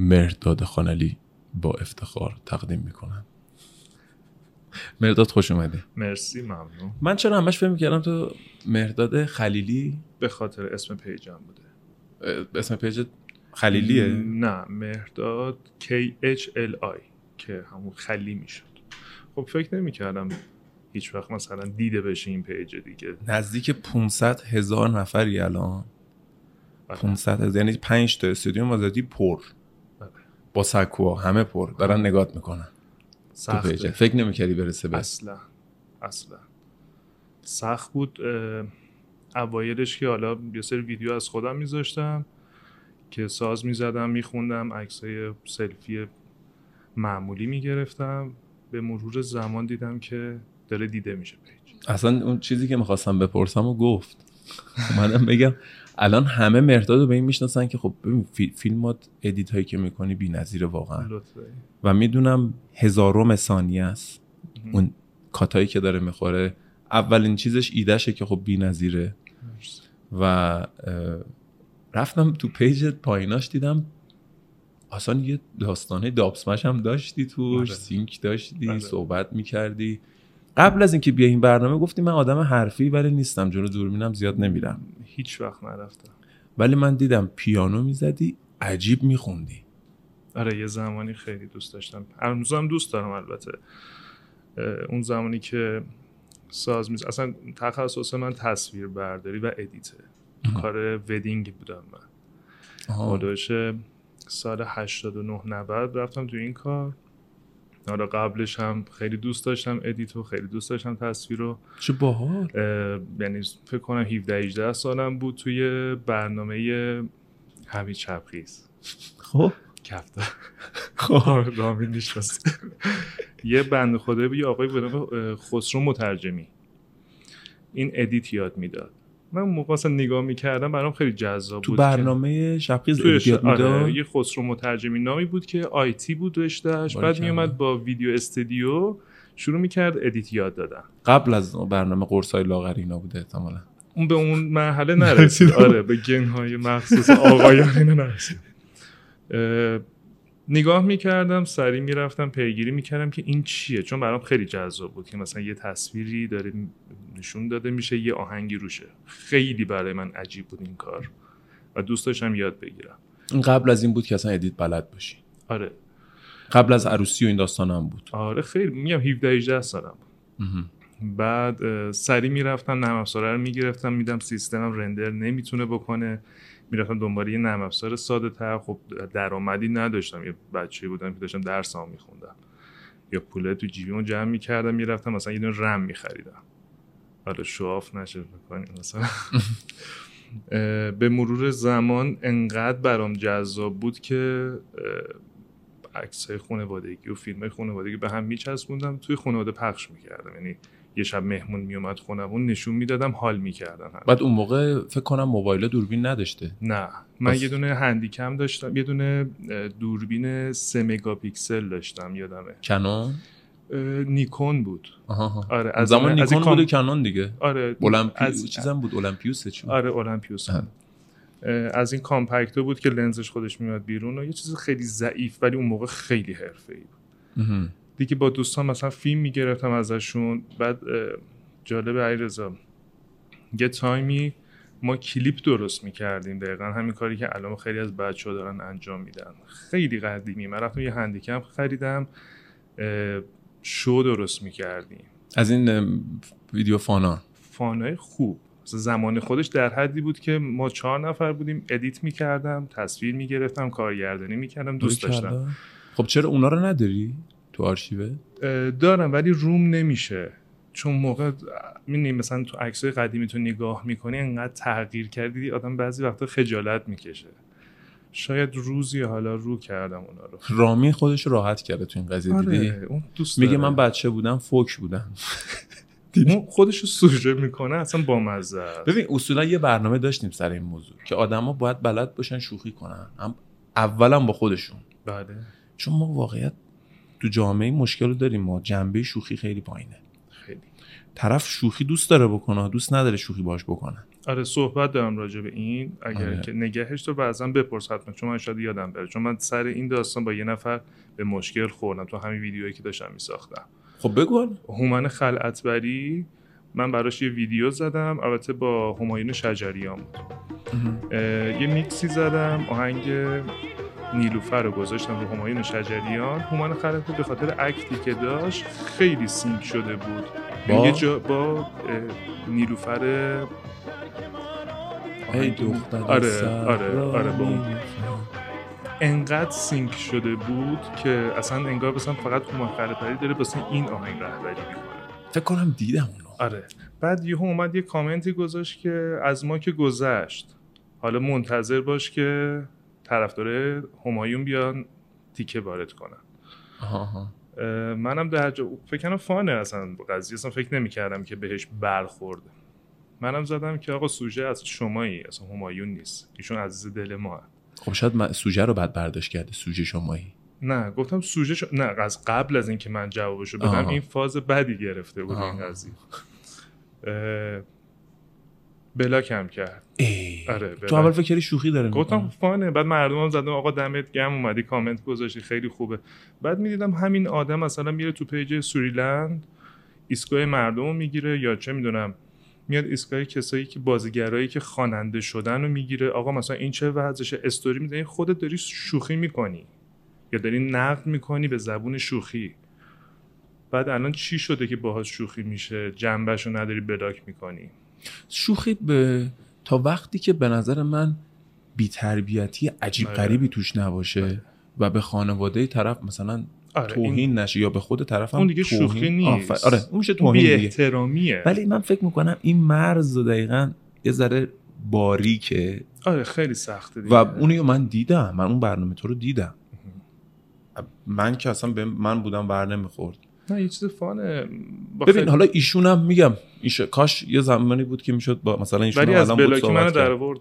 مهرداد خانلی با افتخار تقدیم میکنم. مهرداد خوش اومدی. مرسی، ممنون. من چرا همش فکر میکردم تو مهرداد خلیلی؟ به خاطر اسم پیجان بوده. اسم پیجت خلیلیه؟ نه، مهرداد KHLI که همون خلی میشد. خب فکر نمیکردم هیچ وقت مثلا دیده بشه این پیج دیگه. نزدیک 500,000 نفری الان. 500,000 یعنی 5 تا استادیوم آزادی پر. با سکوها همه پر دارن نگات میکنن. سخته. فکر نمیکردی برسه به؟ اصلا سخت بود. اوایلش که حالا یه سری ویدیو از خودم میذاشتم که ساز میزدم، میخوندم، عکسای سلفی معمولی میگرفتم. به مرور زمان دیدم که داره دیده میشه پیج. اصلا اون چیزی که میخواستم بپرسم و گفت. منم بگم الان همه مهرداد رو به این میشناسن که خب ببین فیلمات، ادیت هایی که میکنی بی‌نظیره واقعا لطفه. و میدونم هزارم ثانیه است اون کاتایی که داره میخوره، اولین چیزش ایدهشه که خب بی‌نظیره. و رفتم تو پیجت پاییناش دیدم اصلا یه داستانه دابسمش هم داشتی توش، سینک داشتی، صحبت میکردی. قبل از اینکه بیای این برنامه گفتی من آدم حرفی ولی نیستم، جلو دوربینم زیاد نمیرم، هیچ وقت نرفتم، ولی من دیدم پیانو میزدی، عجیب میخوندی. آره یه زمانی خیلی دوست داشتم، هنوزم دوست دارم البته. اون زمانی که ساز میزد، اصلا تخصص من تصویر برداری و ادیته، کار ودینگ بودم من. حدودش سال 89-90 رفتم تو این کار. حالا قبلش هم خیلی دوست داشتم ادیتو، خیلی دوست داشتم تصویرو. چه باحال. یعنی فکر کنم 17-18 سالم بود توی برنامه همین چپخیز. خب کفتا. خب رامین نشست. یه بنده خدایی بود، یه آقایی به نام خسرو مترجمی، این ادیت یاد میداد. من موقع اصلا نگاه میکردم برام خیلی جذاب بود. تو برنامه شبخیز ادیت میداد، یه خسرو مترجمی نامی بود که آیتی بود رشتهش. بعد میومد با ویدیو استودیو شروع میکرد ادیت یاد دادن. قبل از برنامه قرصای لاغری اینا بوده احتمالاً. اون به اون مرحله نرسید. آره به گنهای مخصوص آقایان اینا نرسید. نگاه میکردم، سریع میرفتم پیگیری میکردم که این چیه، چون برام خیلی جذاب بود که مثلا یه تصویری داره نشون داده میشه، یه آهنگی روشه. خیلی برای من عجیب بود این کار و دوست داشتم یاد بگیرم. این قبل از این بود که اصلا ادیت بلد باشی؟ آره قبل از عروسی و این داستانم بود. آره خیلی، میگم 17-18 سالم بود. بعد سریع میرفتم نرم افزاره رو میگرفتم، میدم سیستمم رندر نمیتونه بکنه، میرفتم دنبال یه نرم افزار ساده تر. خب درآمدی نداشتم، یه بچه‌ای بودم که داشتم درسام میخوندم، یا پوله تو جیبم جمع میکردم میرفتم مثلا یه دونه رم میخریدم. حالا شواف نشه بکنیم مثلا. به مرور زمان انقدر برام جذاب بود که عکسای خانوادگی و فیلمای خانوادگی به هم میچسبوندم، توی خانواده پخش میکردم. یعنی یه شب مهمون میومد خونمون، نشون میدادم، حال میکردن. بعد اون موقع فکر کنم موبایل دوربین نداشته. نه من یه دونه هندیکم داشتم، یه دونه دوربین 3 مگاپیکسل داشتم یادمه. کنون؟ نیکون بود. آها. آره از زمان نیکون بود و کنون دیگه. آره چیزم بود، اولمپیوسه چی؟ آره اولمپیوس. از این کامپکتو بود که لنزش خودش میاد بیرون و یه چیز خیلی ضعیف، ولی اون موقع خیلی حرفه‌ای بود. دیگه با دوستان مثلا فیلم میگرفتم ازشون. بعد جالب علیرضا یه تایمی ما کلیپ درست میکردیم، دقیقا همین کاری که الان خیلی از بچه‌ها دارن انجام میدن. خیلی قدیمی من رفتم یه هندیکم خریدم، شو درست میکردیم از این ویدیو فانای خوب. زمان خودش در حدی بود که ما 4 نفر بودیم، ادیت میکردم، تصویر میگرفتم، کارگردانی میکردم، دوست داشتم. خب چرا اونا رو نداری؟ تو آرشیوه؟ دارم ولی روم نمیشه، چون موقع می‌بینی مثلا تو عکسای قدیمی تو نگاه میکنی انقدر تغییر کردی آدم بعضی وقتا خجالت میکشه. شاید روزی حالا رو کردم اونا رو. رامی خودش راحت کرده تو این قضیه. آره، دیدی؟ اون دوست میگه من بچه بودم فوک بودم. اون خودش رو سوژه میکنه، اصلا بامزه. ببین اصولا یه برنامه داشتیم سر این موضوع که آدما باید بلد باشن شوخی کنن، اولا با خودشون. بله چون ما واقعیت تو جامعه مشکل رو داریم، ما جنبه شوخی خیلی پایینه. خیلی طرف شوخی دوست داره بکنه، دوست نداره شوخی باش بکنه. آره صحبت دارم راجع به این اگر آره. که نگهش تو بعضا بپرس حتما، چون من شاید یادم بره، چون من سر این داستان با یه نفر به مشکل خوردم تو همین ویدیویی که داشتم میساختم. خب بگو. هومن خلعتبری، من براش یه ویدیو زدم، البته با همایون شجریان بود. یه میکسی زدم، آهنگ نیلوفر رو گذاشتم رو همایون شجریان. هومن خلعتبری به خاطر اکتی که داشت خیلی سینک شده بود با نیلوفر. ای دختر آره با اون انقدر سینک شده بود که اصلا انگار بسن فقط هومن خلعتبری داره بسن این آهنگ رهبری میکنه. فکر کنم دیدم اونو. آره. بعد یهو اومد یه کامنتی گذاشت که از ما که گذشت، حالا منتظر باش که طرفدار همایون بیان تیکه وارد کنن. منم در فکر کنم فانه، اصلا قضیه اصلا فکر نمی‌کردم که بهش برخورد. منم زدم که آقا سوژه از شمایی، اصلا همایون نیست، ایشون عزیز دل ما. خب شاید سوژه رو بعد برداشت کرده، سوژه شمایی. نه گفتم سوژه نه، از قبل از اینکه من جوابشو بدم این فاز بدی گرفته بود این قضیه. بلاکم کرد. آره تو اول فکر کردی شوخی داره میگم. گفتم فانه، بعد مردمم زدن آقا دمت گرم اومدی کامنت گذاشتی خیلی خوبه. بعد میدیدم همین آدم مثلا میره تو پیج سوریلند ایستگاه مردمو میگیره، یا چه میدونم میاد ایستگاه کسایی که بازیگرایی که خواننده شدن رو میگیره. آقا مثلا این چه وضعشه، استوری میذاری خودت داری شوخی میکنی یا داری نقد میکنی به زبون شوخی. بعد الان چی شده که باهاش شوخی میشه، جنبشو نداری بلاک میکنی. شوخی تا وقتی که به نظر من بی‌تربیتی عجیب غریبی توش نباشه و به خانواده طرف مثلا توهین نشه یا به خود طرف هم اون دیگه توهین. شوخی نیست. اون میشه توهین، بی‌احترامیه. ولی من فکر میکنم این مرز دقیقاً یه ذره باریکه. خیلی سخته دیگه. و اونیو من دیدم، من اون برنامه تو رو دیدم. من که اصلا به من بودم برنمیخورد. نه یه چیز فانه. ببین حالا ایشونم میگم کاش یه زمانی بود که میشد با مثلا ایشون الان بود. ولی از بلاکی منو در آورد.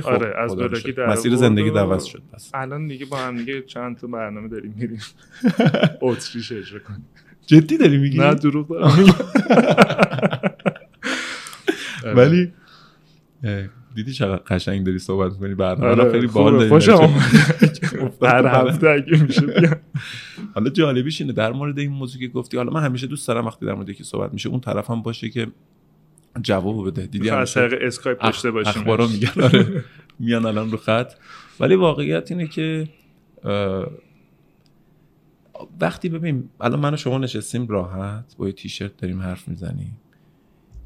خب آره از بلاکی در آورد. مسیر زندگی عوض شد پس. الان دیگه با هم دیگه چند تا برنامه داریم میریم. اوتریش اجرا کنیم. جدی داری میگی؟ نه دروغ دارم. ولی دیدی چقدر قشنگ داری صحبت می‌کنی، برنامه خیلی باحال داری. خوشم اومد. هر هفته اگه میشه بیام. حالا جالبیش اینه در مورد این موضوع که گفتی، حالا من همیشه دوست دارم وقتی در مورد یکی صحبت میشه اون طرف هم باشه که جواب بده. دیدی از طریق اسکایپ داشته باشیم اخبارو میگن. میان الان رو خط. ولی واقعیت اینه که وقتی ببین الان من و شما نشستیم راحت با یه تیشرت داریم حرف میزنیم،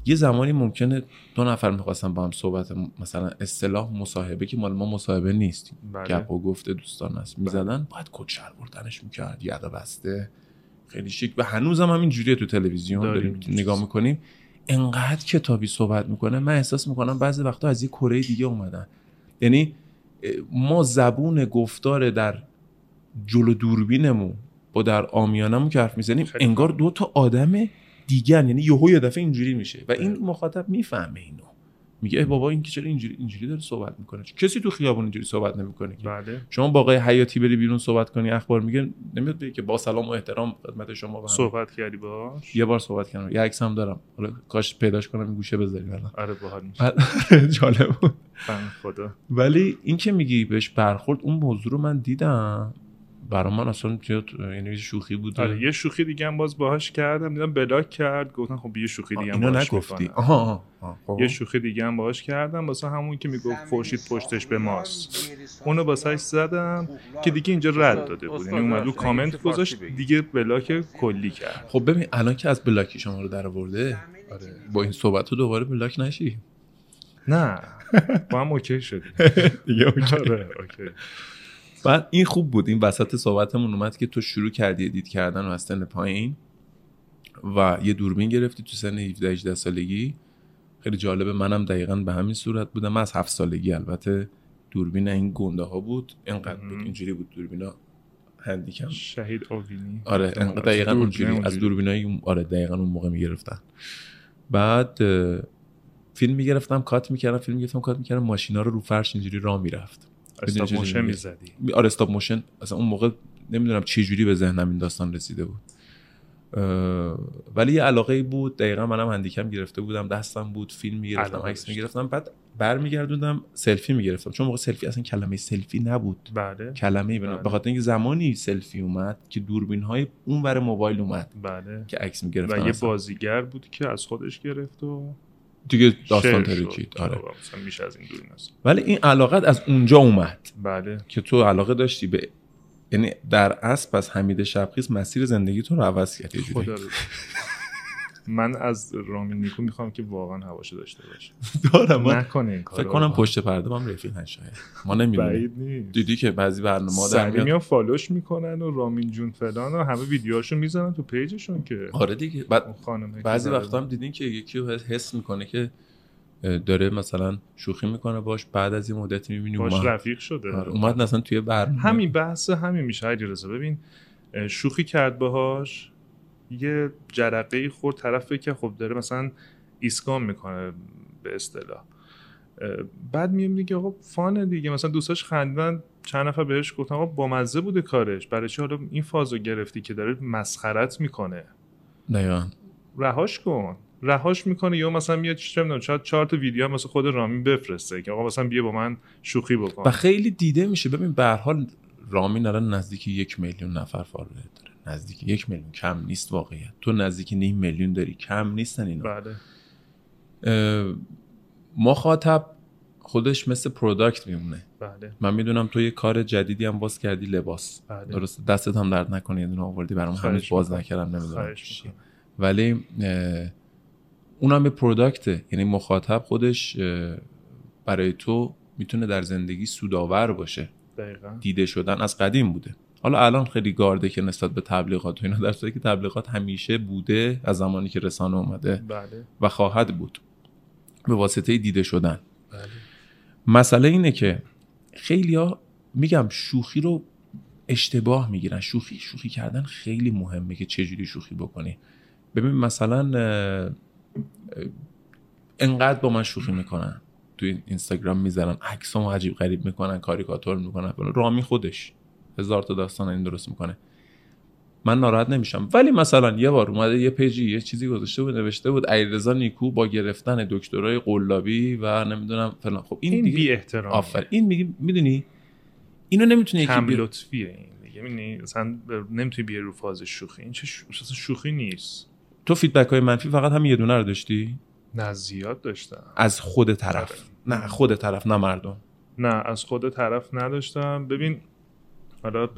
یه زمانی ممکنه دو نفر می‌خواستن با هم صحبت مثلا اصطلاح مصاحبه که مال ما مصاحبه نیست، گپ و گفت دوستانه است، می‌زدن باید کت شلوار بردنش می‌کرد، یه بسته خیلی شیک. و هنوزم همین جوریه، تو تلویزیون داریم نگاه می‌کنیم انقدر کتابی صحبت می‌کنه، من احساس می‌کنم بعضی وقتا از یه کره دیگه اومدن. یعنی ما زبون گفتار در جلو دوربینمون با در عامیانه‌مون که حرف می‌زنیم انگار دو تا آدمه دیگر، یعنی یهو یه دفعه اینجوری میشه و این مخاطب میفهمه اینو، میگه ای بابا این که چرا اینجوری داره صحبت میکنه، کسی تو خیابون اینجوری صحبت نمیکنه. بله. شما با آقای حیاتی بری بیرون صحبت کنی اخبار میگه، نمیاد بگه که با سلام و احترام خدمت شما بهم صحبت کردی. باش یه بار صحبت کردم، یه عکسم دارم، حالا کاش پیداش کنم این گوشه بذاریم الان. باحال میشه. جالب بود خدا. ولی این که میگی بهش برخورد، اون موضوع رو من دیدم، برای من اصلا یعنی شوخی بود. یه شوخی دیگه هم باز باهاش کردم، دیدم بلاک کرد، گفتم خب یه شوخی دیگه هم باهاش نگفتی. یه شوخی دیگه هم باهاش کردم واسه همون که میگفت خورشید پشتش به ماست، اونو واسهش زدم که دیگه اینجا رد داده بود، یعنی اومد رو کامنت گذاشت دیگه بلاک کلی کرد. خب ببین الان که از بلاکی شما رو درآورده، با این صحبت دوباره بلاک نشی. نه با هم اوکی شد دیگه. اوکی. بعد این خوب بود، این وسط صحبتمون اومد که تو شروع کردی ادیت کردن و از سن پایین و یه دوربین گرفتی تو سن 17-18 سالگی. خیلی جالبه، منم دقیقاً به همین صورت بودم. من از 7 سالگی البته دوربین این گنده ها بود، اینقدر بود، اینجوری بود دوربینا، هندیکم شهید آوینی. اینقدر دقیقاً اونجوری از دوربینای دقیقاً اون موقع میگرفتن. بعد فیلم میگرفتم کات میکردم، فیلم گرفتم کات میکردم، ماشینا رو فرش اینجوری راه میرفت، استاپ موشن میزدی. استاپ موشن اصلا اون موقع نمیدونم چه جوری به ذهنم این داستان رسیده بود. ولی یه علاقه بود دقیقاً. منم هندیکم گرفته بودم، دستم بود، فیلم می‌گرفتم، عکس می‌گرفتم، بعد برمیگردوندم سلفی می‌گرفتم، چون موقع سلفی اصلا کلمه سلفی نبود. بله. کلمه‌ای به خاطر اینکه زمانی سلفی اومد که دوربین‌های اونور موبایل اومد. بله. که عکس می‌گرفتن. و یه بازیگر بود که از خودش گرفت و دیگه داستان ترکید. آره. مثلا میشه از این دورین است. ولی این علاقت از اونجا اومد. بله. که تو علاقه داشتی به، یعنی در اصل پس حمید شبخیز مسیر زندگی تو رو عوض کرد. خدا رو من از رامین نیکو میخوام که واقعا حواشو داشته باشه. دارم نکنه این کارو. فکر کنم پشت پرده هم رفیقن شاید. ما نمیدونیم. دیدی که بعضی برنامه‌ها دارن میان فالوش میکنن و رامین جون فلان و همه ویدیوهاشو میذارن تو پیجشون که آره دیگه. بعد بعضی وقتا هم دیدین که یکی حس میکنه که داره مثلا شوخی میکنه باش، بعد از این مدت میبینی باش رفیق شده، اومد مثلا توی برنامه. همین بحث همین میشه علیرضا. ببین شوخی کرد باهاش، یه جرقه‌ای خورد، طرفی که خب داره مثلا اسکام میکنه به اصطلاح، بعد میبینی که آقا فانه دیگه، مثلا دوستاش خندن، چند نفر بهش گفتن آقا بامزه بوده کارش، برای چی حالا این فازو گرفتی که داره مسخرت میکنه؟ نه رهاش کن، رهاش میکنه. یا مثلا میاد چه میدونم چهار تا ویدیو مثلا خود رامین بفرسته که آقا مثلا بیا با من شوخی بکن و خیلی دیده میشه. ببین به هر حال رامین الان نزدیک 1 میلیون نفر فالوور داره، نزدیک 1 میلیون، کم نیست واقعیت. تو نزدیک 2 میلیون داری، کم نیستن اینا. بله. مخاطب خودش مثل پروداکت میمونه. بله. من میدونم تو یه کار جدیدی هم باز کردی، لباس. بله. درست دستت هم درد نکنه یه دونه آوردی برام، هنوز باز نکردم نمیدونم، ولی اونم یه پروداکته. یعنی مخاطب خودش برای تو میتونه در زندگی سودآور باشه. دقیقاً. دیده شدن از قدیم بوده، حالا الان خیلی گارده که نسبت به تبلیغات و اینا، در صورتی که تبلیغات همیشه بوده از زمانی که رسانه اومده. بله. و خواهد بود به واسطه دیده شدن. بله. مسئله اینه که خیلیا میگم شوخی رو اشتباه میگیرن. شوخی کردن خیلی مهمه که چجوری شوخی بکنی. ببین مثلا انقدر با من شوخی میکنن تو اینستاگرام میذارن، عکسامو عجیب غریب میکنن، کاریکاتور میکنن، رامی خودش 1000 تا داستان این درست میکنه، من ناراحت نمیشم. ولی مثلا یه بار اومده یه پیجی یه چیزی گذاشته بود، نوشته بود علیرضا نیکو با گرفتن دکترای قلابی و نمیدونم فلان. خب این بی احترامی. آفر این میگی، میدونی اینو نمیتونه یکی بی لطفیه، این میگه ببین مثلا نمیتونی بیاری رو فاز شوخی، این چه شوخی نیست. تو فیدبک‌های منفی فقط همین یه دونه رو داشتی؟ نه زیاد داشتم. از خود طرف؟ نه خود طرف، نه مردم. نه از خود طرف نداشتم. ببین حالا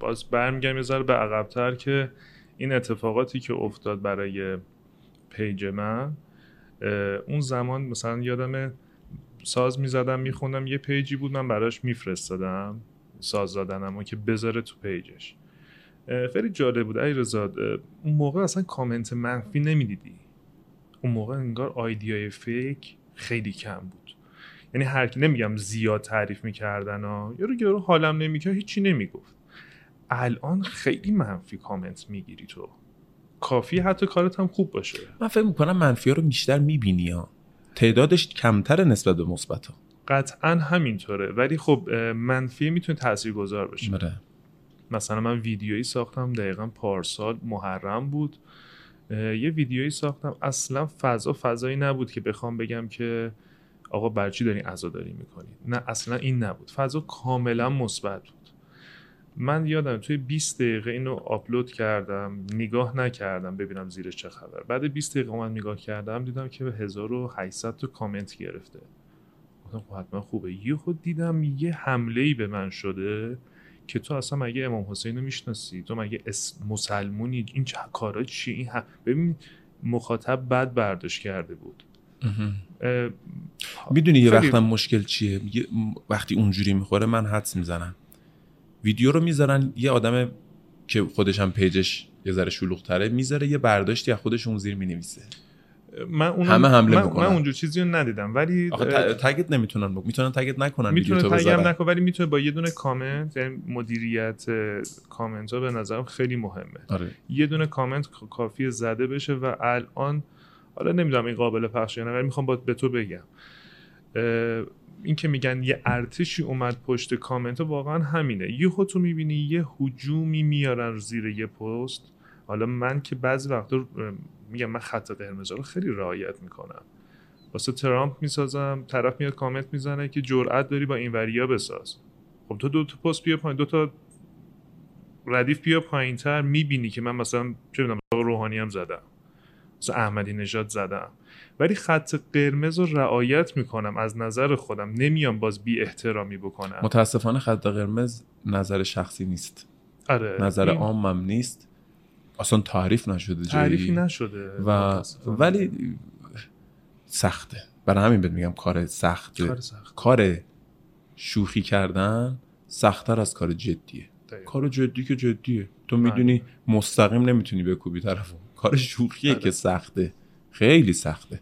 باز برمیگم یه ذره به عقب‌تر که این اتفاقاتی که افتاد برای پیج من، اون زمان مثلا یادم ساز می‌زدم می‌خوندم، یه پیجی بود من براش می‌فرستادم ساز زدنمو که بذاره تو پیجش. خیلی جالب بود علیرضا، اون موقع اصلا کامنت منفی نمیدیدی. اون موقع انگار آیدیای فیک خیلی کم بود، یعنی هر کی، نمیگم زیاد تعریف میکردن ها، یارو حالم نمیکرد، هیچی نمیگفت. الان خیلی منفی کامنت میگیری، تو کافی حتی کارت هم خوب باشه. من فکر میکنم منفی ها رو بیشتر میبینی ها، تعدادش کمتره نسبت به مثبت ها. قطعا همینطوره، ولی خب منفی میتونه تاثیرگذار بشه. بله. مثلا من ویدیویی ساختم دقیقاً پارسال محرم بود، یه ویدیویی ساختم اصلا فضایی نبود که بخوام بگم که آقا برچی دارین عزاداری میکنید، نه اصلا این نبود، فضا کاملا مثبت بود. من یادم توی 20 دقیقه اینو آپلود کردم، نگاه نکردم ببینم زیرش چه خبر. بعد 20 دقیقه من نگاه کردم، دیدم که 1800 تا کامنت گرفته. گفتم حتما خوبه. یه خود دیدم یه حمله‌ای به من شده که تو اصلا مگه امام حسین رو میشناسی؟ تو مگه مسلمونی؟ این چه کارا چیه؟ این ببین مخاطب بد برداشت کرده بود. میدونی یه وقتم مشکل چیه؟ وقتی اونجوری میخوره من حدس میزنم، ویدیو رو میذارن یه آدم که خودش هم پیجش یه ذره شلوغ‌تره میذاره، یه برداشتی از خودش اون زیر مینویسه. من اونجور چیزی رو ندیدم، ولی تگت نمیتونن میتونن تگت نکنن، میتونن تگم نکنن، ولی میتونه با یه دونه کامنت. یعنی مدیریت کامنت ها به نظرم خیلی مهمه. آره. یه دونه کامنت کافیه زده بشه. و الان حالا نمیدونم این قابل پخش یا نه، ولی میخوام به تو بگم این که میگن یه ارتشی اومد پشت کامنت ها، واقعا همینه. یه خودتو میبینی یه هجومی میارن زیر یه پست حالا من که بعضی وقتا میگم من خط قرمز رو خیلی رعایت میکنم، واسه ترامپ میسازم، طرف میاد کامنت میزنه که جرأت داری با این وریا بساز. خب تو دو تا پست بیا پایین، دو تا ردیف بیا پایین‌تر، میبینی که من مثلا چه میدونم روحانی هم زدم، مثلا احمدی نژاد زدم، ولی خط قرمز رو رعایت میکنم از نظر خودم، نمیام باز بی احترامی بکنم. متاسفانه خط قرمز نظر شخصی نیست. آره. نظر عامم نیست. اصلا تعریف نشده جایی. تعریفی نشده. و ولی سخته. برای همین بهت میگم کار سخته. کار شوخی کردن سخت‌تر از کار جدیه. داید. کار جدی که جدیه. تو میدونی مستقیم نمیتونی بکوبی طرفو. کار شوخیه که سخته. خیلی سخته.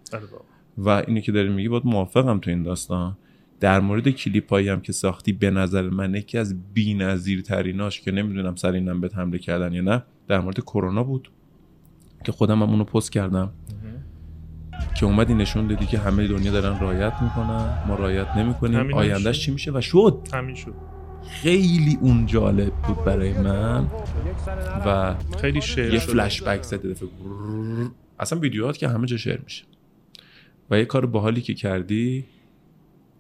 و اینی که داری میگی باید موافقم تو این داستان. در مورد کلیپایی هم که ساختی به نظر من یکی از بی‌نظیرتریناش که نمیدونم سر اینم بهت حمله کردن یا نه، در مورد کرونا بود که خودم هم اونو پست کردم که اومدی نشون دادی که همه دنیا دارن رعایت میکنن، ما رعایت نمیکنیم، آیندهش چی میشه و شد همین شد. خیلی اون جالب بود برای من و خیلی شعر، یه فلش بک زده اصلا ویدیوهات که همه جا شعر میشه. و یه کار باحالی که کردی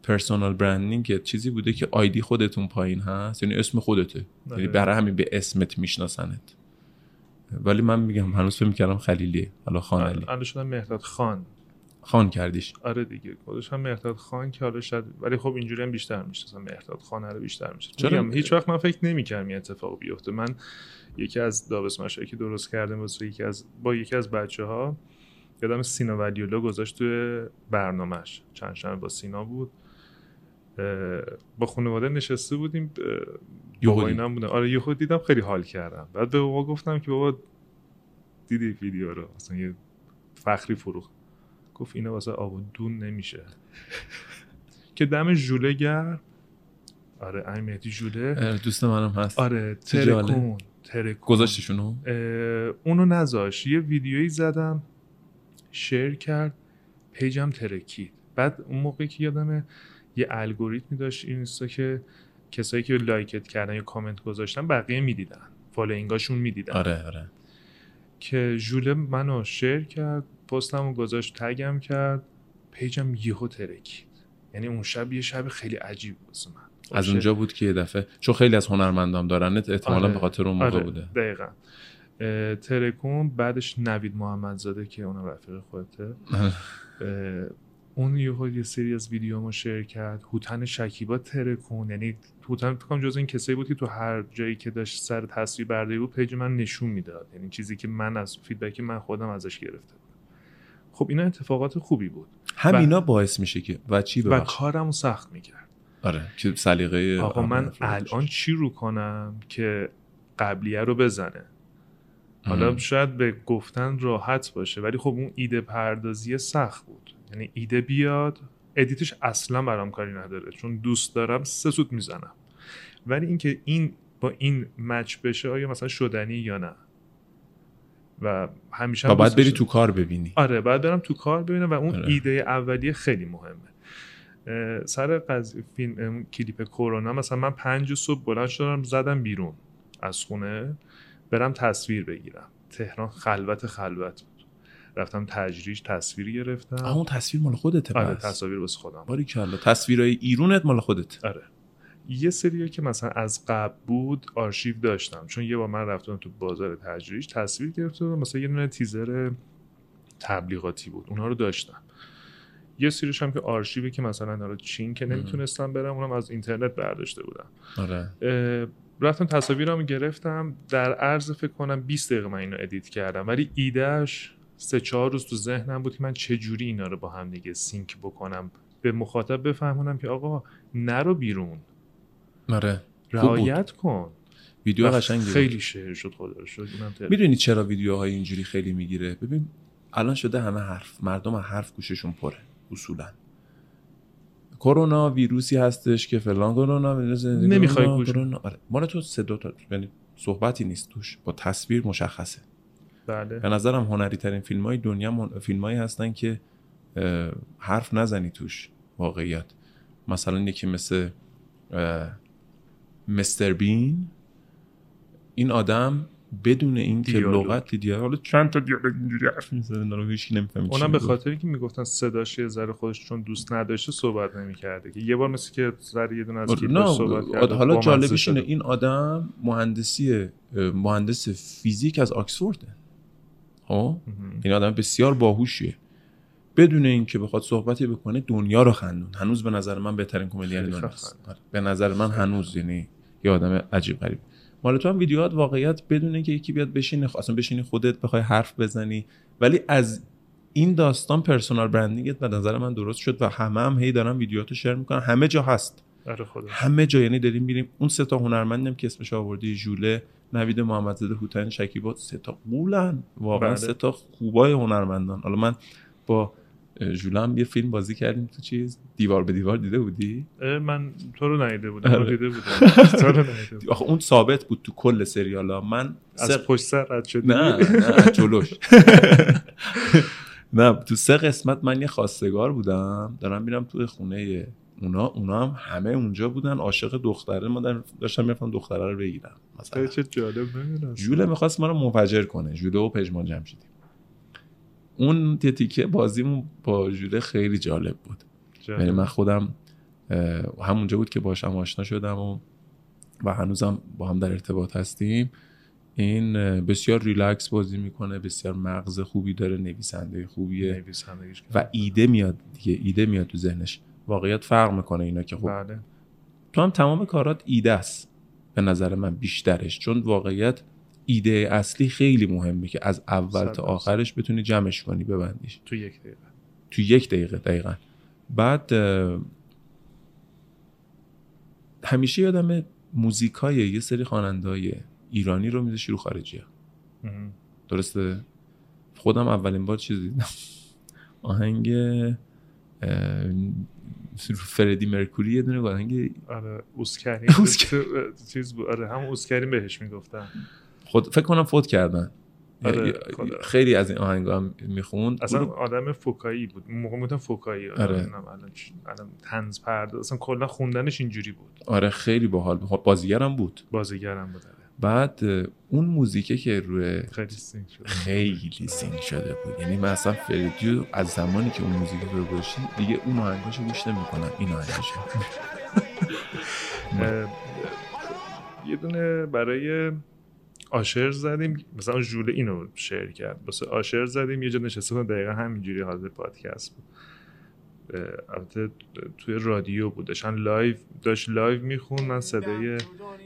پرسونال برندینگ چیزی بوده که آیدی خودتون پایین هست، یعنی اسم خودته، یعنی برای همین به اسمت میشناسنت. ولی من میگم هنوز فکر می‌کردم خلیلیه، حالا خانلی. الان شدم مهرداد خان کردیش. آره دیگه خودش هم مهرداد خان که حالا شد، ولی خب اینجوری هم بیشتر میشه، مثلا مهرداد خان رو بیشتر میشه. چرا هیچ وقت من فکر نمی‌کردم این اتفاق بیفته. من یکی از دابسمشایی که درست کردم واسه یکی از بچه‌ها، یادم سینا ولیو گذاشت تو برنامه‌اش، چند شب با سینا بود، با خانواده نشسته بودیم، بابا اینا بودن. آره یه خود دیدم خیلی حال کردم، بعد به بابا گفتم که بابا دیدی ویدیو رو، اصلا یه فخری فروخت. گفت اینا واسه آبادون نمیشه. که دم ژوله گرد، آره علی مهدی جوله دوست منم هست، آره ترکون گذاشتشونو، اونو نذاش، یه ویدیویی زدم شیر کرد، پیجم ترکید. بعد اون موقعی که یادمه یه الگوریتمی داشت اینستا که کسایی که لایکت کردن یا کامنت گذاشتن بقیه میدیدن، فالوینگاشون میدیدن. آره که ژوله منو شیر کرد، پستمو گذاشت، تگم کرد، پیجم یهو ترکید. یعنی اون شب یه شب خیلی عجیب واسه من. از اونجا بود که یه دفعه، چون خیلی از هنرمندام دارن، احتمالاً به خاطر اون موقع بوده. دقیقاً. ترکون، بعدش نوید محمدزاده که اونم رفیق خودته. اون یه سری از ویدیوامو شیر کرد، هوتن شکیبا ترکون، یعنی هوتن فکر کنم جز این کسایی بود که تو هر جایی که داشت سر تصویر برداری بود پیج من نشون میداد، یعنی چیزی که من از فیدبکی من خودم ازش گرفته بودم. خب اینا اتفاقات خوبی بود، همینا باعث میشه که و کارمو سخت میکرد. آره که سلیقه آقا من الان چی رو کنم که قبلیه رو بزنه، حالا شاید به گفتن راحت باشه ولی خب اون ایده پردازی سخت بود. یعنی ایده بیاد، ادیتش اصلا برام کاری نداره چون دوست دارم سه سوت میزنم، ولی اینکه این با این مچ بشه آیا مثلا شدنی یا نه، و همیشه هم باید بری تو کار ببینی. آره باید برم تو کار ببینم و اون ایده اولیه خیلی مهمه. سر فیلم کلیپ کرونا مثلا من 5 صبح بلند شدم زدم بیرون از خونه برم تصویر بگیرم، تهران خلوت بود، رفتم تجریش تصویر گرفتم. اون تصویر مال خودته؟ آره تصاویر واسه خودم. باریکلا. تصویرای ایرونت مال خودت؟ آره یه سریه که مثلا از قبل بود آرشیو داشتم، چون یه بار من رفتم تو بازار تجریش تصویر گرفتم، مثلا یه دونه تیزر تبلیغاتی بود اونها رو داشتم، یه سریش هم که آرشیوی که مثلا داره چین که نمیتونستم برم، اونم از اینترنت برداشته بودم. آره رفتم تصاویرامو گرفتم، در عرض فکر کنم 20 دقیقه من اینو ادیت کردم، ولی ایدهش 3-4 روز تو ذهنم بود که من چجوری اینا رو با هم دیگه سینک بکنم، به مخاطب بفهمونم که آقا نرو بیرون، آره رعایت کن. ویدیو قشنگی خیلی شهر شد خدا رو شکر. میدونی چرا ویدیوهای اینجوری خیلی میگیره؟ ببین الان شده همه حرف، مردم حرف گوششون پره اصولا، کرونا ویروسی هستش که فلان کرونا نمیخوای گوش. آره مال تو صدا تا، یعنی صحبتی نیست توش، با تصویر مشخصه. بله به نظرم هنری ترین فیلم‌های دنیا فیلم‌هایی هستن که حرف نزنی توش واقعیت. مثلا یکی مثل مستر بین، این آدم بدون اینکه لغت دیگه حالا چند تا دیالوگ اینجوری حرف می‌زدن اونم هیچکی نمی‌فهمید. اونم به خاطر اینکه میگفتن صداش یه ذره خودش چون دوست نداشته صحبت نمی‌کرده که یه بار مثل که سر یه دونه از کیپ صحبت کرد. حالا جالبش اینه این آدم مهندس فیزیک از آکسفورده. ها این آدم بسیار باهوشیه. بدون اینکه بخواد صحبتی بکنه دنیا رو خندون. هنوز به نظر من بهترین کمدین دنیاست. به نظر من هنوز یعنی یه آدم عجیب غریب. مال تو هم ویدیوات واقعیت بدونه که یکی بیاد بشینه اصلا بشینی خودت بخوای حرف بزنی ولی از این داستان پرسونال برندینگت به نظر من درست شد و همه هی دارن ویدیوهاتو شیر میکنن همه جا هست. آره خدا. همه جا یعنی داریم میریم اون سه تا هنرمندم که اسمش آوردی ژوله، نوید محمدزاده، هوتن شکیبا سه تا قولن واقعا بله. سه تا خوبای هنرمندان. حالا من با ژولام یه فیلم بازی کردیم تو چیز دیوار به دیوار دیده بودی؟ من تو رو ندیده بودم آره. دیده بودم تو رو ندیده بودم. آخه اون ثابت بود تو کل سریالا من از پشت سر رد شدم نه جلوش نه تو سه قسمت من یه خواستگار بودم دارم میرم توی خونه اونا هم همه اونجا بودن عاشق دختره ما داشتم میرفتم دختره رو بگیرم مثلا چه جالب نمیدونم ژوله می‌خواست ما رو منفجر کنه ژوله و پیجان جمشیدی اون تیکه بازیمون با ژوله خیلی جالب بود یعنی من خودم همونجا بود که باهاش آشنا شدم و هنوزم با هم در ارتباط هستیم این بسیار ریلکس بازی میکنه بسیار مغز خوبی داره نویسنده خوبیه و ایده میاد دیگه ایده میاد تو ذهنش واقعیت فرق میکنه اینا که خب بله. تو هم تمام کارات ایده است به نظر من بیشترش چون واقعیت ایده اصلی خیلی مهمه که از اول تا آخرش بتونی جمعش کنی ببندیش تو یک دقیقه دقیقاً بعد همیشه یادم موزیکای یه سری خواننده‌های ایرانی رو میذاشی رو خارجی‌ها درسته خودم اولین بار چیز دیدم آهنگ فردی مرکوری یه دونه آهنگ آره اوسکاری چیز آره هم اوسکاری بهش میگفتن خود فکر کنم فوت کردن آره، خیلی از این آهنگا هم میخوند اصلا آدم فوکایی بود موقع بودن فوکایی آره. الان طنز پرده اصلا کلا خوندنش اینجوری بود آره خیلی باحال بازیگرم بود آره. بعد اون موزیکه که روی خیلی سینگ شده بود یعنی من اصلا فردیو از زمانی که اون موزیک رو گوش دیگه اون آهنگاشو گوش نمی‌کنم این آهنگاشو یه دونه برای آشر زدیم مثلا ژوله اینو شعر کرد واسه آشر زدیم یه جا نشسته بود دقیقاً همینجوری حاضر پادکست بود البته توی رادیو بودش ان لایو داشت لایو میخوند من صدای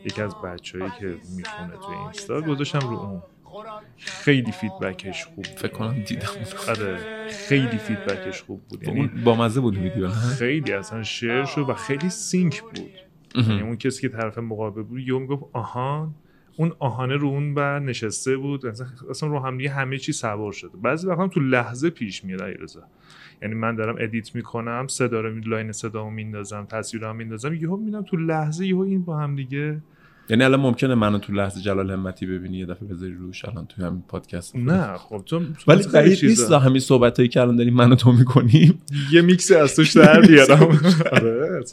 یکی از بچه‌ای که میخونه توی اینستا گذاشتم رو اون خیلی فیدبکش خوب فکر کنم دیدم آره خیلی فیدبکش خوب بود یعنی با مزه بود ویدیو خیلی اصلا شعر شو و خیلی سینک بود یعنی اون کسی که طرف مقابل بود یهو میگفت آهان اون آهانه رو اون بر نشسته بود اصلا رو هم دیگه همه چی سوار شده بعضی وقتا تو لحظه پیش میاد علیرضا یعنی من دارم ادیت میکنم صدا رو لاین صدامو میندازم تصویرامو میندازم یهو میبینم تو لحظه یهو این با هم دیگه یعنی الان ممکنه منو تو لحظه جلال همتی ببینی یه دفعه بذاری روش الان تو همین پادکست نه خب تو ولی بعید نیست همین صحبتایی که الان داریم منو تو میکنیم یه میکس از توش در بیارم آره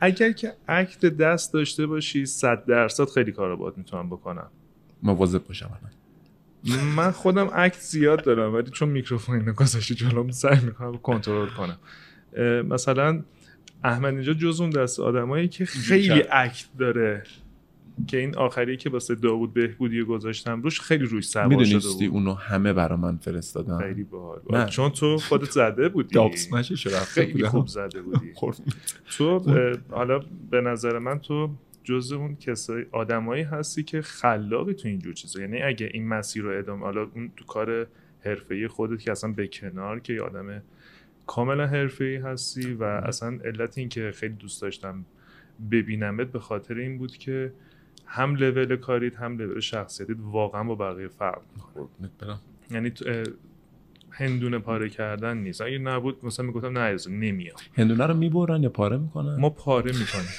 اگر که اکت دست داشته باشی 100% خیلی کارو باهات میتونم بکنم مواظب باشم من خودم اکت زیاد دارم ولی چون میکروفون اینو گذاشته جلوم سعی میکنم کنترل کنم مثلا احمد اینجا جزو اون دست آدمایی که خیلی اکت داره که این آخری که واسه داوود بهبودی گذاشتم روش خیلی روش سوار شده بود اونو همه برا من فرستادن خیلی باحال چون تو خودت زده بودی دابسمش شرافت خیلی خوب زده بودی تو حالا به نظر من تو جزو اون کسای آدمایی هستی که خلاقی تو اینجور چیزا یعنی اگه این مسیر رو ادامه حالا اون تو کار حرفه‌ای خودت که اصلا به کنار که آدم کاملا حرفه‌ای هستی و اصلا علت این که خیلی دوست داشتم ببینمت به خاطر این بود که هم لول کاریت هم لول شخصیتیت واقعا با بقیه فرق میکنه یعنی هندونه پاره کردن نیست اگه نبود مثلا میگفتم نه اجازه نمیام هندونه رو میبرن یا پاره میکنن ما پاره میکنیم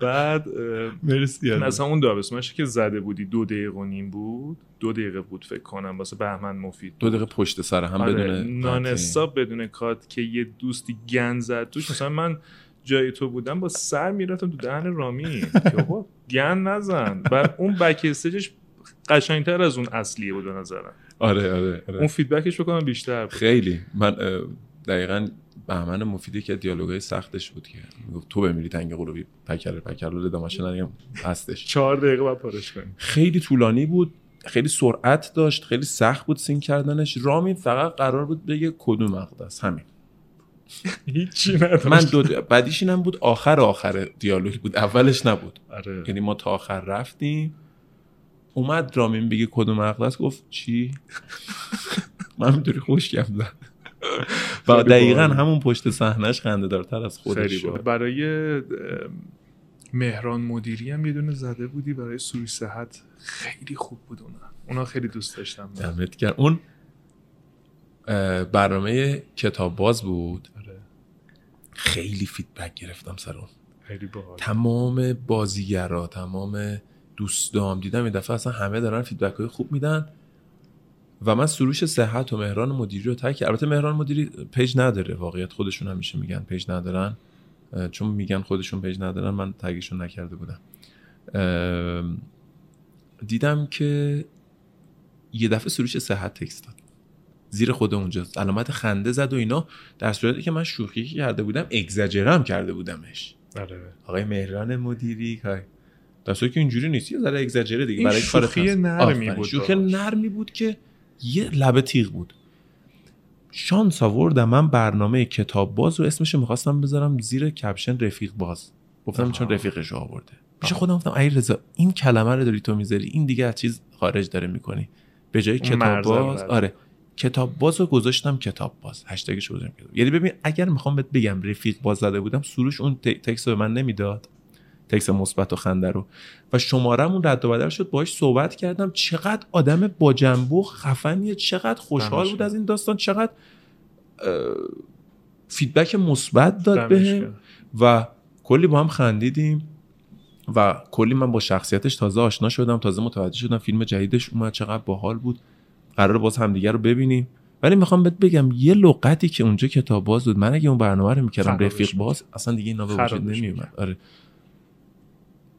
بعد مرسی مثلا اون دابسمش که زده بودی 2.5 بود 2 دقیقه بود فکر کنم واسه بهمن مفید 2 دقیقه پشت سر هم بدون نان استاپ بدون کات که یه دوستی گند زد توش مثلا من جای تو بودم با سر میرفتم تو دهن رامی که آقا گن نزن. بعد اون بک استیجش قشنگتر از اون اصلیه بود به نظرم. آره آره آره. اون فیدبکش بکنم بیشتر بود. خیلی من دقیقاً بهمن مفیدی که دیالوگای سختش بود که میگفت تو بمیری تنگ قلوبی پکر پکر لوله دماشه نگم هستش. 4 دقیقه بعد پارش کنیم. خیلی طولانی بود، خیلی سرعت داشت، خیلی سخت بود سینک کردنش. رامین فقط قرار بود بگه کدوم مقدس، همین. هیچی نداشت. من بعدیش اینم بود آخر دیالوگ بود، اولش نبود. یعنی ما تا آخر رفتیم اومد رامین بگه کدوم مقدس، گفت چی؟ من اینطوری خوشگم زد. و دقیقاً همون پشت صحنهش خنده‌دارتر از خودش بود. برای مهران مدیری هم یه دونه زده بودی برای سروش صحت، خیلی خوب بود. اونا خیلی دوست داشتم. دمت گرم. اون برنامه کتاب باز بود. آره. خیلی فیدبک گرفتم سر اون. خیلی باحال. تمام بازیگرا، تمام دوستام دیدم یه دفعه اصلا همه دارن فیدبک‌های خوب میدن. و من سروش صحت و مهران مدیری رو تک، البته مهران مدیری پیج نداره، واقعیت خودشون همیشه میگن پیج ندارن، چون میگن خودشون پیج ندارن من تگشون نکرده بودم. دیدم که یه دفعه سروش صحت تکست داد زیر خود اونجاست، علامت خنده زد و اینا، در صورتی که من شوخی کرده بودم، اگزاجرم کرده بودمش. آره. آقای مهران مدیری که در صورتی که اینجوری نیست، یه ذره اگزاجره دیگه برای کار شوخی نرمی بود که یه لبه تیغ بود. شانس آوردم من برنامه کتاب باز رو اسمش می‌خواستم بذارم زیر کپشن رفیق باز، گفتم چون رفیقش رو آورده. پیش خودم گفتم علیرضا این کلمه رو داری تو میذاری، این دیگه از چیز خارج داره می‌کنی، به جای کتاب باز. آره کتاب باز رو گذاشتم کتاب باز، هشتگش رو گذاشتم کتاب. یعنی ببین اگر میخوام بهت بگم رفیق باز زده بودم، سروش اون تکست رو به من نمیداد، تکست مثبت و خنده رو، و شماره‌مون رد و بدل شد. باهاش صحبت کردم، چقدر آدم با جنبه و خفنیه، چقدر خوشحال بود از این داستان، چقدر فیدبک مثبت داد بهم و کلی با هم خندیدیم و کلی من با شخصیتش تازه آشنا شدم، تازه متوجه شدم فیلم جدیدش اومد چقدر باحال بود، قراره باز همدیگه رو ببینیم. ولی میخوام بهت بگم یه لغتی که اونجا کتاب باز بود، من اگه اون برنامه رو میکردم رفیق باز اصلا دیگه اینا به وجود نمیومد. آره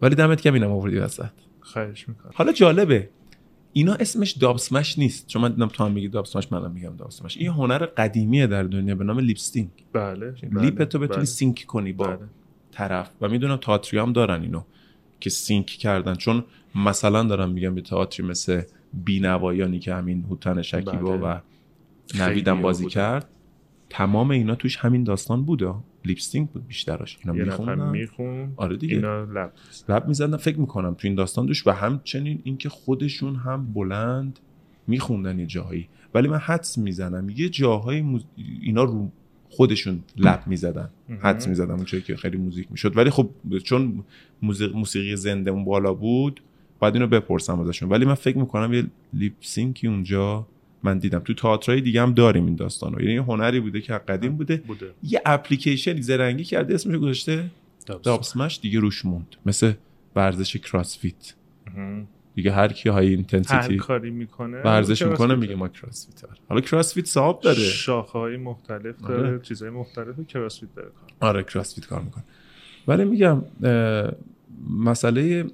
ولی دمت گرم اینم آوردی وسط. خواهش میکنم. حالا جالبه اینا اسمش دابسمش نیست، چون من دیدم تو هم میگی دابسمش، منم میگم دابسمش. این هنر قدیمیه در دنیا به نام لیپستینگ. بله. لیپتو بتونی سینک کنی با طرف، و میدونم تئاتری هم دارن اینو که سینک کردن، چون مثلا دارم میگم به تئاتری مثل بینوایانی که همین هوتن شکیبا و نویدم بازی کرد، تمام اینا توش همین داستان بوده، لیپستینگ بود بیشترش. اینا میخوندن. آره دیگه. اینا لب میزدن فکر میکنم تو این داستان دوش، و همچنین اینکه خودشون هم بلند میخوندن یه جاهایی، ولی من حدس میزنم یه جاهایی اینا رو خودشون لب میزدن، حدس میزدم اون چیزی که خیلی موزیک میشد. ولی خب چون موسیقی زنده اون بالا بود بعد اینو بپرسم ازشون، ولی من فکر میکنم یه لیپسینکی اونجا من دیدم. تو تئاترای دیگه هم داریم این داستانو، یعنی هنری بوده که قدیم بوده. یه اپلیکیشنی زرنگی کرده اسمش گذاشته دابسمش، دیگه روش موند، مثل ورزش کراسفیت دیگه، هر کی های اینتنسیتی کاری میکنه ورزش میکنه میگه ما کراسفیت. حالا کراسفیت صاحب داره شاخه‌های مختلف داره، آره. چیزهای مختلف کراسفیت داره کار. آره کراسفیت کار میکنه. ولی میگم مسئله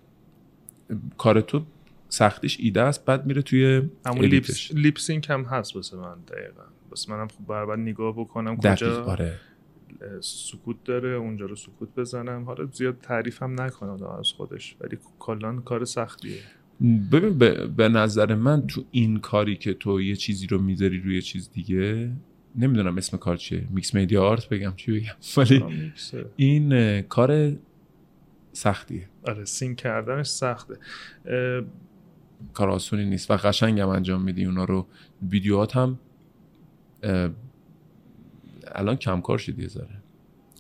کار تو سختش ایده است، بعد میره توی همون لیپسینک هم هست واسه من. دقیقاً واسه منم خوب برابر نگاه بکنم کجا. آره. سکوت داره اونجا رو سکوت بزنم. حالا زیاد تعریف هم نکنم از خودش، ولی کلان کار سختیه. ببین به نظر من تو این کاری که تو یه چیزی رو میذاری روی چیز دیگه، نمیدونم اسم کار چیه، میکس میدیا آرت بگم چی بگم، ولی این کار سختیه. آره سینک کردنش سخته، کار آسونی نیست و قشنگم انجام میدی اونا رو. ویدیوهات هم الان کم کار شده، یه ذره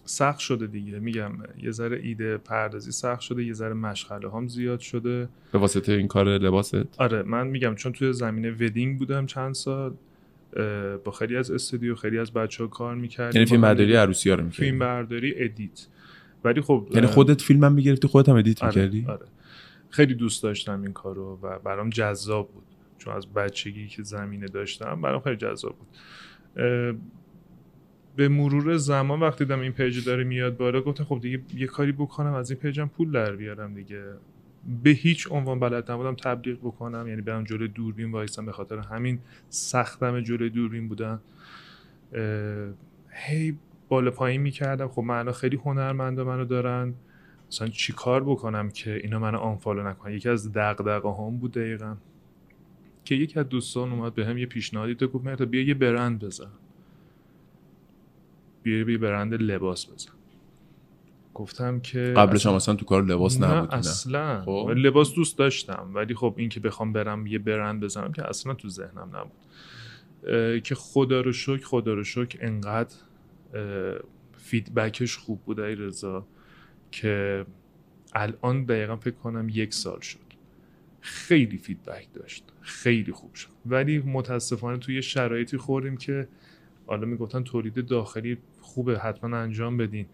سخت شده دیگه. میگم یه ذره ایده پردازی سخت شده، یه ذره مشغله هم زیاد شده به واسطه این کار لباست. آره من میگم چون توی زمینه ودینگ بودم چند سال، با خیلی از استودیو خیلی از بچه‌ها کار می‌کردیم، یعنی فیلم برداری عروسی‌ها رو می‌کردیم، فیلم برداری ادیت. ولی خب یعنی خودت فیلم هم می‌گرفتی خودت هم ادیت می‌کردی؟ آره. خیلی دوست داشتم این کارو و برام جذاب بود، چون از بچگی که زمینه داشتم برام خیلی جذاب بود. به مرور زمان وقتی دیدم این پیج داره میاد بالا گفتم خب دیگه یه کاری بکنم از این پیجم پول در بیارم دیگه. به هیچ عنوان بلد نبودم تبلیغ بکنم، یعنی برم جلوی دوربین وایسم، به خاطر همین سختم جلوی دوربین بودن، هی بالا پایین میکردم. خب من خیلی هنرمندا منو دارن، مثلا چی کار بکنم که اینا منو آنفالو نکنن؟ یکی از دغدغه هام بود دقیقاً که یکی از دوستان اومد بهم یه پیشنهادی داد، گفت مهرداد بیا یه برند بزن، بیا برند لباس بزن. گفتم که قبلش هم اصلا تو کار لباس نبودم اصلا، خب. لباس دوست داشتم ولی خب این که بخوام برم یه برند بزنم که اصلا تو ذهنم نبود. که خدا رو شکر انقدر فیدبکش خوب بود علیرضا که الان دقیقا فکر کنم 1 سال شد خیلی فیدبک داشت، خیلی خوب شد. ولی متاسفانه توی شرایطی خوردیم که حالا میگفتن تولید داخلی خوبه حتما انجام بدین،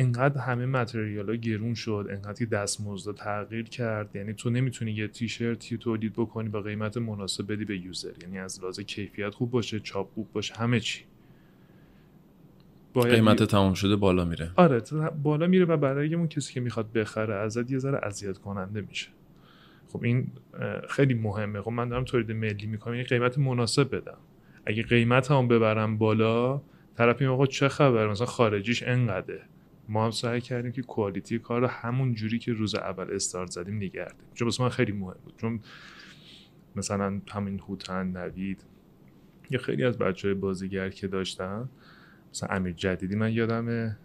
انقدر همه متریال ها گرون شد، انقدر دستمزد تغییر کرد، یعنی تو نمیتونی یه تیشرتی تولید بکنی با قیمت مناسب بدی به یوزر، یعنی از لحاظ کیفیت خوب باشه، چاپ خوب باشه، همه چی قیمت تمام شده بالا میره. آره بالا میره و برای اون کسی که میخواد بخره ازت یه ذره اذیت کننده میشه. خب این خیلی مهمه. خب من دارم تولید ملی میکنم، یعنی قیمت مناسب بدم. اگه قیمت هم ببرم بالا طرف میگه آقا چه خبر، مثلا خارجیش انقدره. ما هم سعی کردیم که کوالیتی کار رو همون جوری که روز اول استارت زدیم نگه داریم، چون واسه من خیلی مهم بود. چون مثلا همین هوتن، نوید، یا خیلی از بچهای بازیگر که داشتن، مثلا امیر جدی من یادمه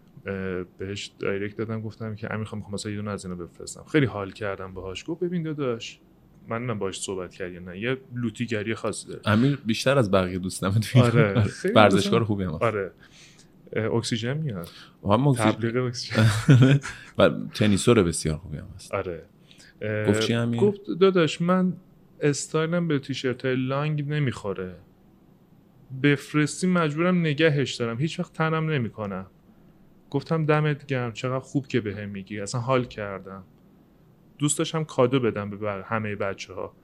بهش دایرکت دادم گفتم که امیر خانم میخوام مثلا یه دونه از اینا بفرستم، خیلی حال کردم باهاش. گفت ببین داداش، من باهاش صحبت کردم، نه یه لوتیگری خاصی داره، امیر بیشتر از بقیه دوستام تو. آره ورزشکار خوبیه. آره اکسیژن میاد، تبلیغ اکسیژن و تنیسور بسیار خوبیه. آره گفت چی امیر؟ گفت داداش من استایلم به تیشرت‌های لانگ نمیخوره، بفرستی مجبورم نگهش دارم، هیچ وقت تنم نمیکنم. گفتم دمت گرم، چقدر خوب که بهم میگی، اصلا حال کردم، دوست داشتم کادو بدم به همه بچه‌ها.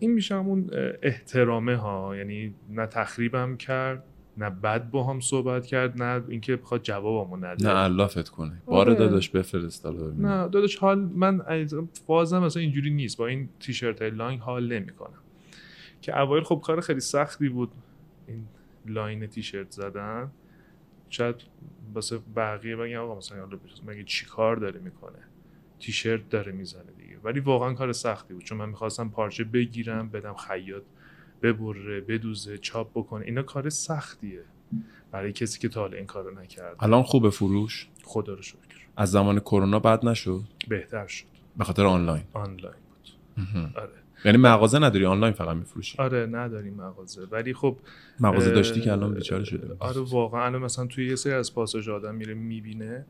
این میشه همون احترامه ها، یعنی نه تخریبم کرد، نه بد با هم صحبت کرد، نه اینکه بخواد جوابمو نده، نه علافت کنه. بار داداش بفرست حالا ببین. نه داداش حال من فازم اصلا اینجوری نیست، با این تیشرت لانگ حال نمیکنم. که اوایل خب کار خیلی سختی بود این لاین تیشرت زدن، شاید واسه بقیه بگم آقا مثلا مگه چی کار داره میکنه، تیشرت داره میزنه دیگه، ولی واقعا کار سختی بود، چون من میخواستم پارچه بگیرم بدم خیاط ببره بدوزه چاپ بکنه، اینا کار سختیه برای کسی که تا حالا این کارو نکرده. الان خوبه فروش؟ خدا رو شکر. از زمان کرونا بد نشد؟ بهتر شد به خاطر آنلاین بود. آره یعنی مغازه نداری، آنلاین فقط میفروشی؟ آره نداریم مغازه، ولی خب مغازه داشتی که الان بیچاره شده. آره واقعا الان مثلا توی یه سری از پاساژ آدم میره میبینه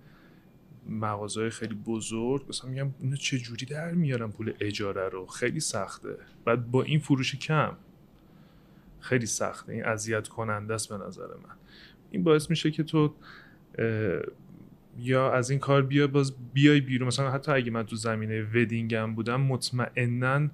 مغازهای خیلی بزرگ، مثلا میگم اینا چه جوری در میارن پول اجاره رو، خیلی سخته. بعد با این فروش کم خیلی سخته، این اذیت کننده است به نظر من. این باعث میشه که تو یا از این کار بیای بیرون. مثلا حتی اگه من تو زمینه ودینگم بودم مطمئناً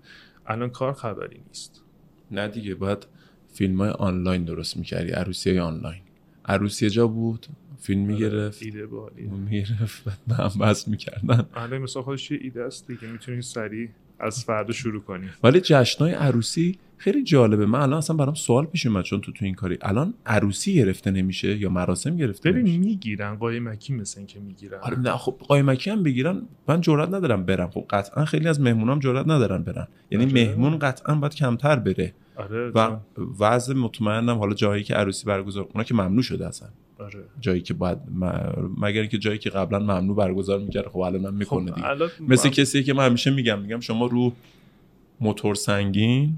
الان کار خبری نیست. نه دیگه باید فیلم‌های آنلاین درست می‌کردی، عروسی‌های آنلاین. عروسی جا بود، فیلم می‌گرفت، ایده بالی می‌گرفت، بعد هم بس می‌کردن. الان مثلا خودش یه ایده است دیگه، می‌تونی سریع از فردا شروع کنی. ولی جشن‌های عروسی خیلی جالبه. من الان اصلا برام سوال پیش اومد، چون تو این کاری الان عروسی گرفته نمیشه یا مراسم گرفته نمیشه؟ ببین میگیرن قایمکی، مثلا اینکه میگیرن. آره نه خب قایمکی هم بگیرن، من جرئت ندارم برم. خب قطعا خیلی از مهمونام جرئت ندارن برن، یعنی مهمون قطعا باید کمتر بره. آره و وضع مطمئنم حالا جایی که عروسی برگزار، اونا که ممنوع شده اصلا. آره جایی که بعد مگر اینکه جایی که قبلا ممنوع برگزار میکرد خب الانم میکنه دیگه. مثل کسی که من همیشه میگم شما رو موتور سنگین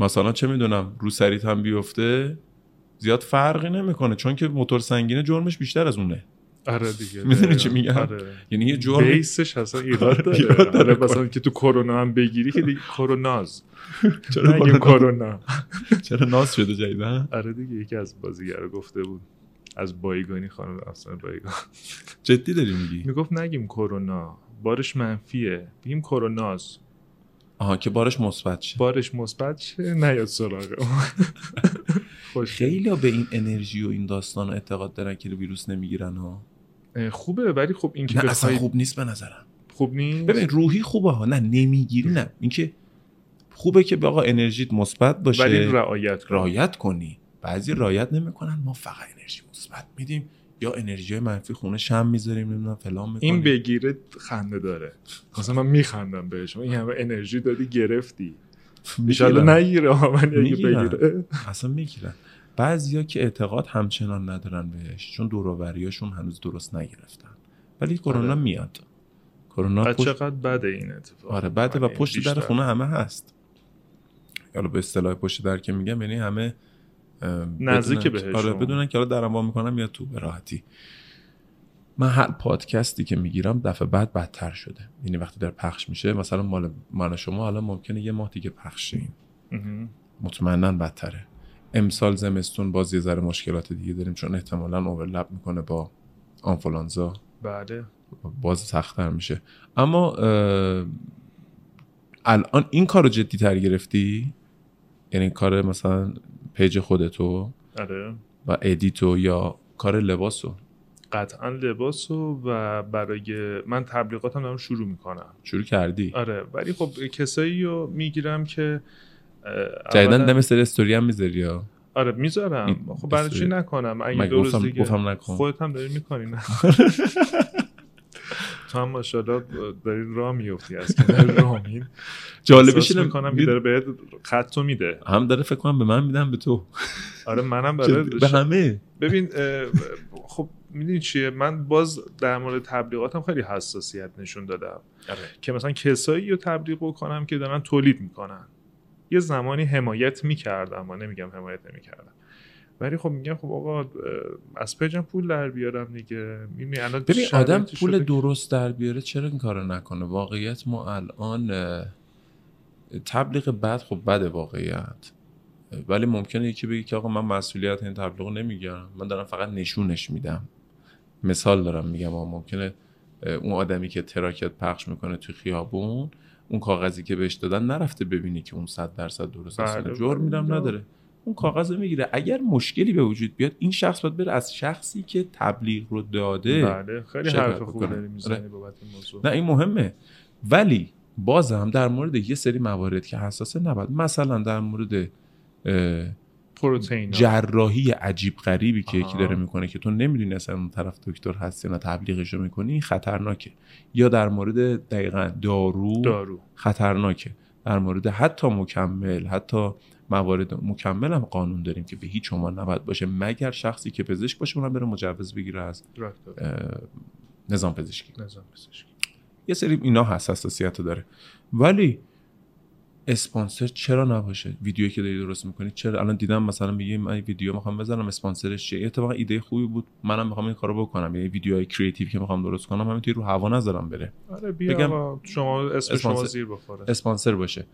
مثلا چه میدونم رو سریت هم بیفته زیاد فرقی نمیکنه، چون که موتور سنگینه جرمش بیشتر از اونه. آره دیگه میدونی چی میگم. آره. یعنی یه جرم بیسش اصلا ایراد داره. مثلا که تو کرونا هم بگیری که دیگه کروناز، چرا میگن کرونا، چرا ناز شده جدیدا. آره دیگه یکی از بازیگرا گفته بود، از بایگانی خانم افسانه بایگان. جدی داری میگی؟ میگفت نگیم کرونا بارش منفیه، بگیم کروناز. آها که بارش مثبت شه. بارش مثبت شه، نیاد سراغ. خیلی ها به این انرژی و این داستان اعتقاد دارن که ویروس نمیگیرن ها. خوبه ولی خب این که اصلا خوب نیست به نظرم. خوب نیست. ببین روحی خوبه ها، نه نمیگیری، نه اینکه خوبه که آقا انرژیت مثبت باشه ولی رعایت کنی. بعضی رعایت نمیکنن، ما فقط انرژی مثبت میدیم یا انرژی منفی خونه شم میذاریم نمیدونم فلان میکنیم. این بگیره خنده داره. مثلا من میخندم بهش، این همه انرژی دادی گرفتی. ان شاء الله نگیره، من اگه بگیره اصلا میگیرن. بعضیا که اعتقاد همچنان ندارن بهش چون دور و بریاشون هنوز درست نگرفتن، ولی کرونا میاد. کرونا چقدر بده این اتفاق. آره بده و پشت در خونه همه هست. حالا به اصطلاح پشت در که میگم یعنی همه نزدیک بهش. آره بدونن که حالا درم وا میکنم یا تو به راحتی. من هر پادکستی که میگیرم دفعه بعد بدتر شده. یعنی وقتی در پخش میشه مثلا مال من و شما حالا ممکنه یه ماه دیگه پخش شیم. مطمئناً بدتره. امسال زمستون باز یه ذره مشکلات دیگه داریم چون احتمالاً اورلپ میکنه با آنفولانزا. بله. باز سخت‌تر میشه. اما الان این کارو جدی‌تر گرفتی؟ یعنی کار مثلا پیج خودتو؟ آره. و ادیتو یا کار لباسو؟ قطعا لباسو و برای من تبلیغاتم دارم شروع میکنم. شروع کردی؟ آره ولی خب کسایی رو میگیرم که جدیدن دم سر استوری هم میذاری ها؟ آره میذارم. خب برای چی نکنم؟ اگه دو روز دیگه خودت هم داری میکنی نه؟ تو هم ماشاءالله داری راه میفتی از کنار رامین. جالبش اینه میکنم که داره بهت خطو میده. هم داره فکر کنم به من میدم به تو. آره منم برای به همه. ببین خب میدونی چیه، من باز در مورد تبلیغاتم خیلی حساسیت نشون دادم که مثلا کسایی رو تبلیغ بکنم که دارن تولید میکنن. یه زمانی حمایت میکردم، من نمیگم حمایت نمیکردم، ولی خب میگم خب آقا از پیجم پول در بیارم دیگه. میبینی الان ببین آدم پول درست در بیاره چرا این کارو نکنه؟ واقعیت ما الان تبلیغ بد خب بده واقعیت، ولی ممکنه یکی بگه که آقا من مسئولیت این تبلیغو نمیگیرم، من دارم فقط نشونش میدم. مثال دارم میگم. ممکنه اون آدمی که تراکت پخش میکنه توی خیابون اون کاغذی که بهش دادن نرفته ببینی که اون 100% درست است. جور میدم نداره، اون کاغذ رو میگیره. اگر مشکلی به وجود بیاد این شخص باید بره از شخصی که تبلیغ رو داده. بله خیلی حرف خوبی داری میزنی بابت این موضوع. نه این مهمه، ولی بازم در مورد یه سری موارد که حساسه نباید، مثلا در مورد پروتئین جراحی عجیب غریبی که یکی داره میکنه که تو نمیدونی اصلا اون طرف دکتر هست یا نه، تبلیغش رو میکنی خطرناکه. یا در مورد دقیقاً دارو خطرناکه. در مورد حتی مکمل، حتی موارد مکمل هم قانون داریم که به هیچ عنوان نباید باشه مگر شخصی که پزشک باشه اونم بره مجوز بگیره از نظام پزشکی. یه سری اینا حساسیت داره. ولی اسپانسر چرا نباشه؟ ویدیویی که داری درست میکنی چرا؟ الان دیدم مثلا میگه من ویدیو میخوام بزنم اسپانسرش چیه؟ اتفاقا ایده خوبی بود، منم میخوام این کارو بکنم. یعنی ویدیوهای کریتیو که میخوام درست کنم همین توی رو هوا نذارم بره. آره بگم شما اسم شما زیر بخوره، اسپانسر باشه.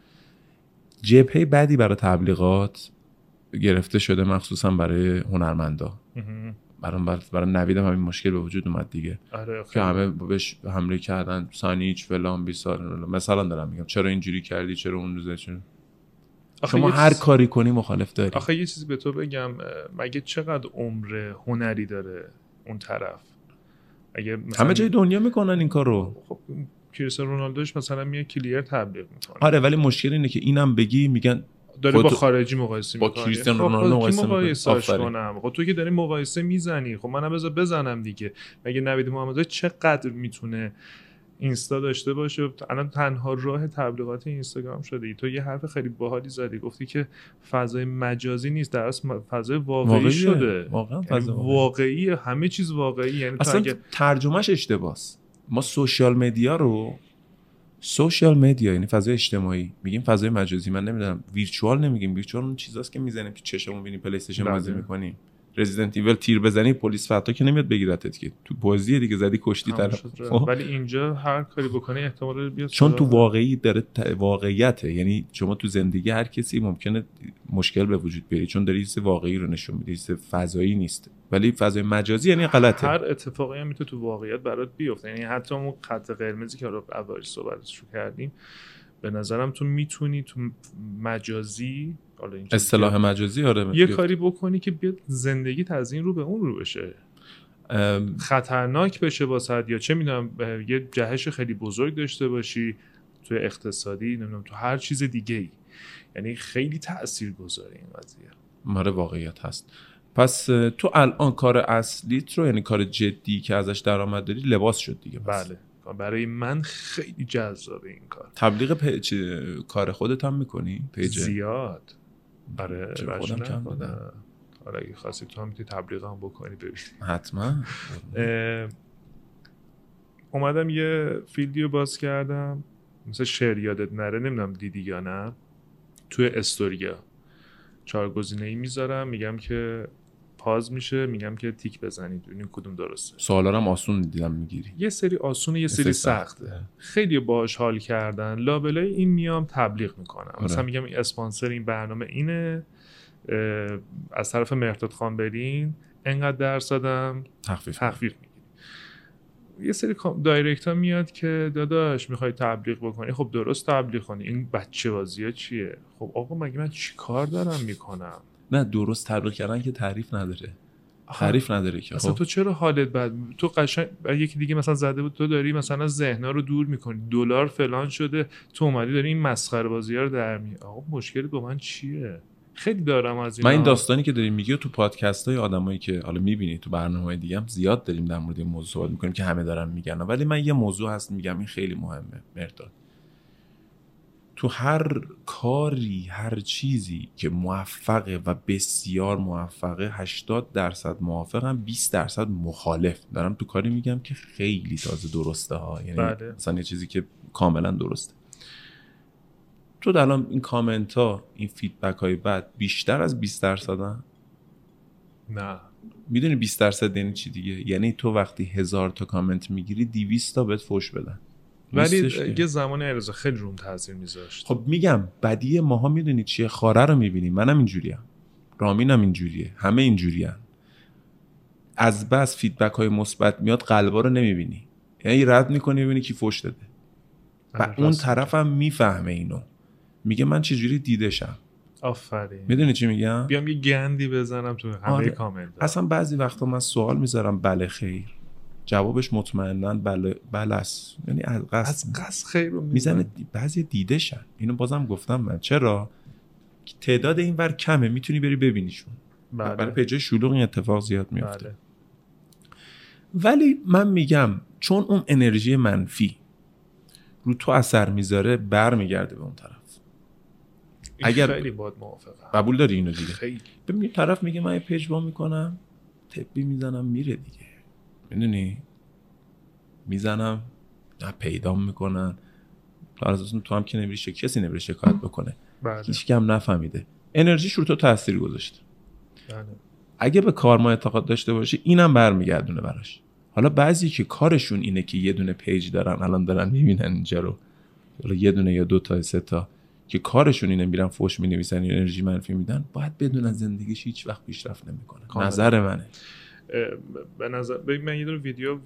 جبهه بعدی برای تبلیغات گرفته شده مخصوصا برای هنرمندا. برای نوید همین مشکل به وجود اومد دیگه. آره که همه بهش حمله کردن، سانیچ فلان بیسار. مثلا دارم میگم چرا اینجوری کردی، چرا اون روزه، چرا شما هر کاری کنی مخالف داری. آخه یه چیزی به تو بگم، مگه چقدر عمر هنری داره اون طرف؟ اگه همه جای دنیا میکنن این کارو. خب کریستیانو رونالدوش مثلا میاد کلیر تبلیغ میکنه. آره ولی مشکل اینه که اینم بگی میگن داره با خارجی مقایسه میکنه. با کریستیانو رونالدو مقایسه کنم؟ خب تو که داری مقایسه میزنی، خب منم بذار بزنم دیگه. مگه نوید محمدزاده چقدر میتونه اینستا داشته باشه؟ الان تنها راه تبلیغات اینستاگرام شده. ای تو یه حرف خیلی باحالی زدی، گفتی که فضای مجازی نیست، در اصل فضای واقعی شده. واقعا فضا واقعی، همه چیز واقعی. یعنی اصلا ترجمه‌اش اشتباهه. ما سوشال مدیا یعنی فضای اجتماعی میگیم، فضای مجازی من نمیدونم، ویرچوال نمیگیم. ویرچوال اون چیزاست که میزنیم که چشمون ببینیم، پلی استیشن بازی میکنیم، رزیدنت ایول تیر بزنی پلیس فتا که نمیاد بگیرتت که تو بازی دیگه زدی کشتی طرف. ولی اینجا هر کاری بکنی احتمال بیاد چون تو واقعی داره واقعیته. یعنی شما تو زندگی هر کسی ممکنه مشکل به وجود بیاری چون داری چیز واقعی رو نشون میدی، چیز فضایی نیست. ولی فضای مجازی یعنی غلطه، هر اتفاقی هم میتونه تو واقعیت برات بیفته. یعنی حتی اون خط قرمزی که رو اول صحبتش کردیم به نظرم تو میتونی تو مجازی اصطلاح مجازی آره یه کاری بکنی که بیاد زندگیت از این رو به اون رو بشه، خطرناک بشه واسه، یا چه میدونم یه جهش خیلی بزرگ داشته باشی تو اقتصادی، نمیدونم تو هر چیز دیگه ای، یعنی خیلی تاثیرگذاره این قضیه. ماره واقعیت هست. پس تو الان کار اصلیت رو، یعنی کار جدی که ازش درآمد داری، لباس شد دیگه. بله برای من خیلی جذابه این کار. تبلیغ کار خودت هم میکنی؟ پیجه زیاد. آره خودم کم دادم. آره اگه خواستی تو هم میتونی تبلیغ هم بکنی ببینی. حتما. اومدم یه فیلدی رو باز کردم، مثلا شعر یادت نره، نمیدونم دیدی یا نه، توی استوریا 4 گزینه‌ای میذارم، میگم که پاز میشه، میگم که تیک بزنید ببینید کدوم درسته. سوالا رو هم آسون دیدم میگیری، یه سری آسونه یه سری سخته. خیلی باهاش حال کردن. لابلای این میام تبلیغ میکنم، مثلا میگم اسپانسر این برنامه اینه، از طرف مهرداد خانلی اینقدر درصدم تخفیف میگیری. یه سری دایرکت ها میاد که داداش میخوای تبلیغ بکنی، خب درست تبلیغ کنی، این بچه‌بازی‌ها چیه؟ خب آقا مگه من چیکار دارم میکنم؟ نه درست تبلیغ کردن که تعریف نداره. تعریف نداره که اصلا. خب تو چرا حالت بد؟ تو قشنگ یکی دیگه مثلا زده بود تو داری مثلا ذهنا رو دور میکنی، دلار فلان شده، تو اومدی داری این مسخره بازی‌ها رو درمی. آقا مشکلی با من چیه؟ خیلی دارم از این. من این داستانی که داریم میگی تو پادکست‌های آدمایی که حالا میبینی تو برنامه‌های دیگه هم زیاد داریم در مورد این موضوع صحبت می‌کنیم که همه دارن میگن، ولی من یه موضوع هست میگم این خیلی مهمه مهرداد. تو هر کاری، هر چیزی که موفقه و بسیار موفقه، 80% موافقم، 20% مخالف. دارم تو کاری میگم که خیلی تازه درسته ها، یعنی بله. مثلا یه چیزی که کاملا درسته. تو الان این کامنت ها، این فیدبک های بد بیشتر از 20% هم؟ نه. میدونی 20% یعنی چی دیگه؟ یعنی تو وقتی 1000 تا کامنت میگیری 200 تا بهت فوش بدن. ولی یه زمان عرضه خیلی روم تاثیر میذاشت. خب میگم بدیه ماها میدونی چیه؟ خاره رو میبینی. منم اینجوریم، رامینم اینجوریه، همه اینجوریم. از بس فیدبک های مثبت میاد قلبا رو نمیبینی، یعنی رد میکنی ببینی کی فوش داده. و اون طرفم میفهمه اینو، میگه من چجوری دیده شم. آفرین. میدونی چی میگم؟ بیام یه گندی بزنم تو همه آره. کامنت. اصلا بعضی وقتا من سوال میذارم، بله خیر، جوابش مطمئناً بله است، یعنی از قصد خیر رو میزنه. بعضی دیده شن. اینو بازم گفتم من چرا تعداد این ور کمه، میتونی بری ببینیشون. بله. برای پیجای شلوغ این اتفاق زیاد میفته. بله. ولی من میگم چون اون انرژی منفی رو تو اثر میذاره، برمیگرده به اون طرف. اگر خیلی باید موافقم. قبول داری اینو دیگه؟ خیلی. ببین طرف میگه من پیج با میکنم، تپی میزنم میره دیگه. میدونی میزنم نه پیدا میکنن، از تو هم که نمیشه کسی نمیشه شکایت بکنه، هیچ کم نفهمیده، انرژیش رو تو تاثیر گذاشته. بله. اگه به کار ما اعتقاد داشته باشی اینم برمیگردونه براش. حالا بعضی که کارشون اینه که یه دونه پیج دارن، الان دارن میبینن اینجا رو، حالا یه دونه یا 2 تا 3 تا که کارشون اینه، میرن فوش مینویسن، انرژی منفی میدن، باید بدونن زندگیش هیچ وقت پیشرفت نمیکنه. نظر منه. به نظر من یه دور ویدیو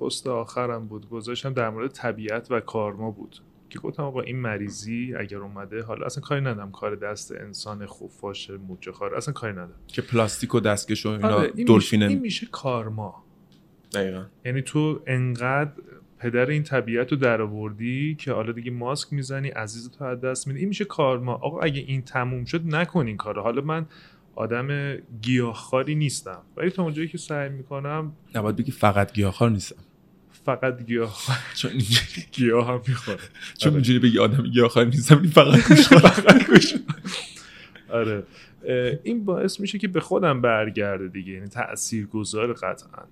پست آخرم بود گذاشتم در مورد طبیعت و کارما بود که گفتم آقا این مریضی اگر اومده، حالا اصلا کاری ندارم، کار دست انسان، خفاش، موچه خار، اصلا کاری ندارم که پلاستیک و دستکش و اینا، دلفینه، این میشه کارما. دقیقاً. یعنی تو انقدر پدر این طبیعت رو درآوردی که حالا دیگه ماسک میزنی، عزیزتو از دست میدی، این میشه کارما. آقا اگه این تموم شد نکنین کارو. حالا من آدم گیاهخواری نیستم، ولی تا اونجایی که سعی میکنم. نباید بگی فقط گیاهخوار نیستم، فقط گیاهخوار، چون اینجوری گیاه هم میخوره. چون اینجوری بگی آدم گیاهخوار نیستم، این فقط گوش. آره این باعث میشه که به خودم برگرده دیگه، یعنی تاثیرگذار قطعا.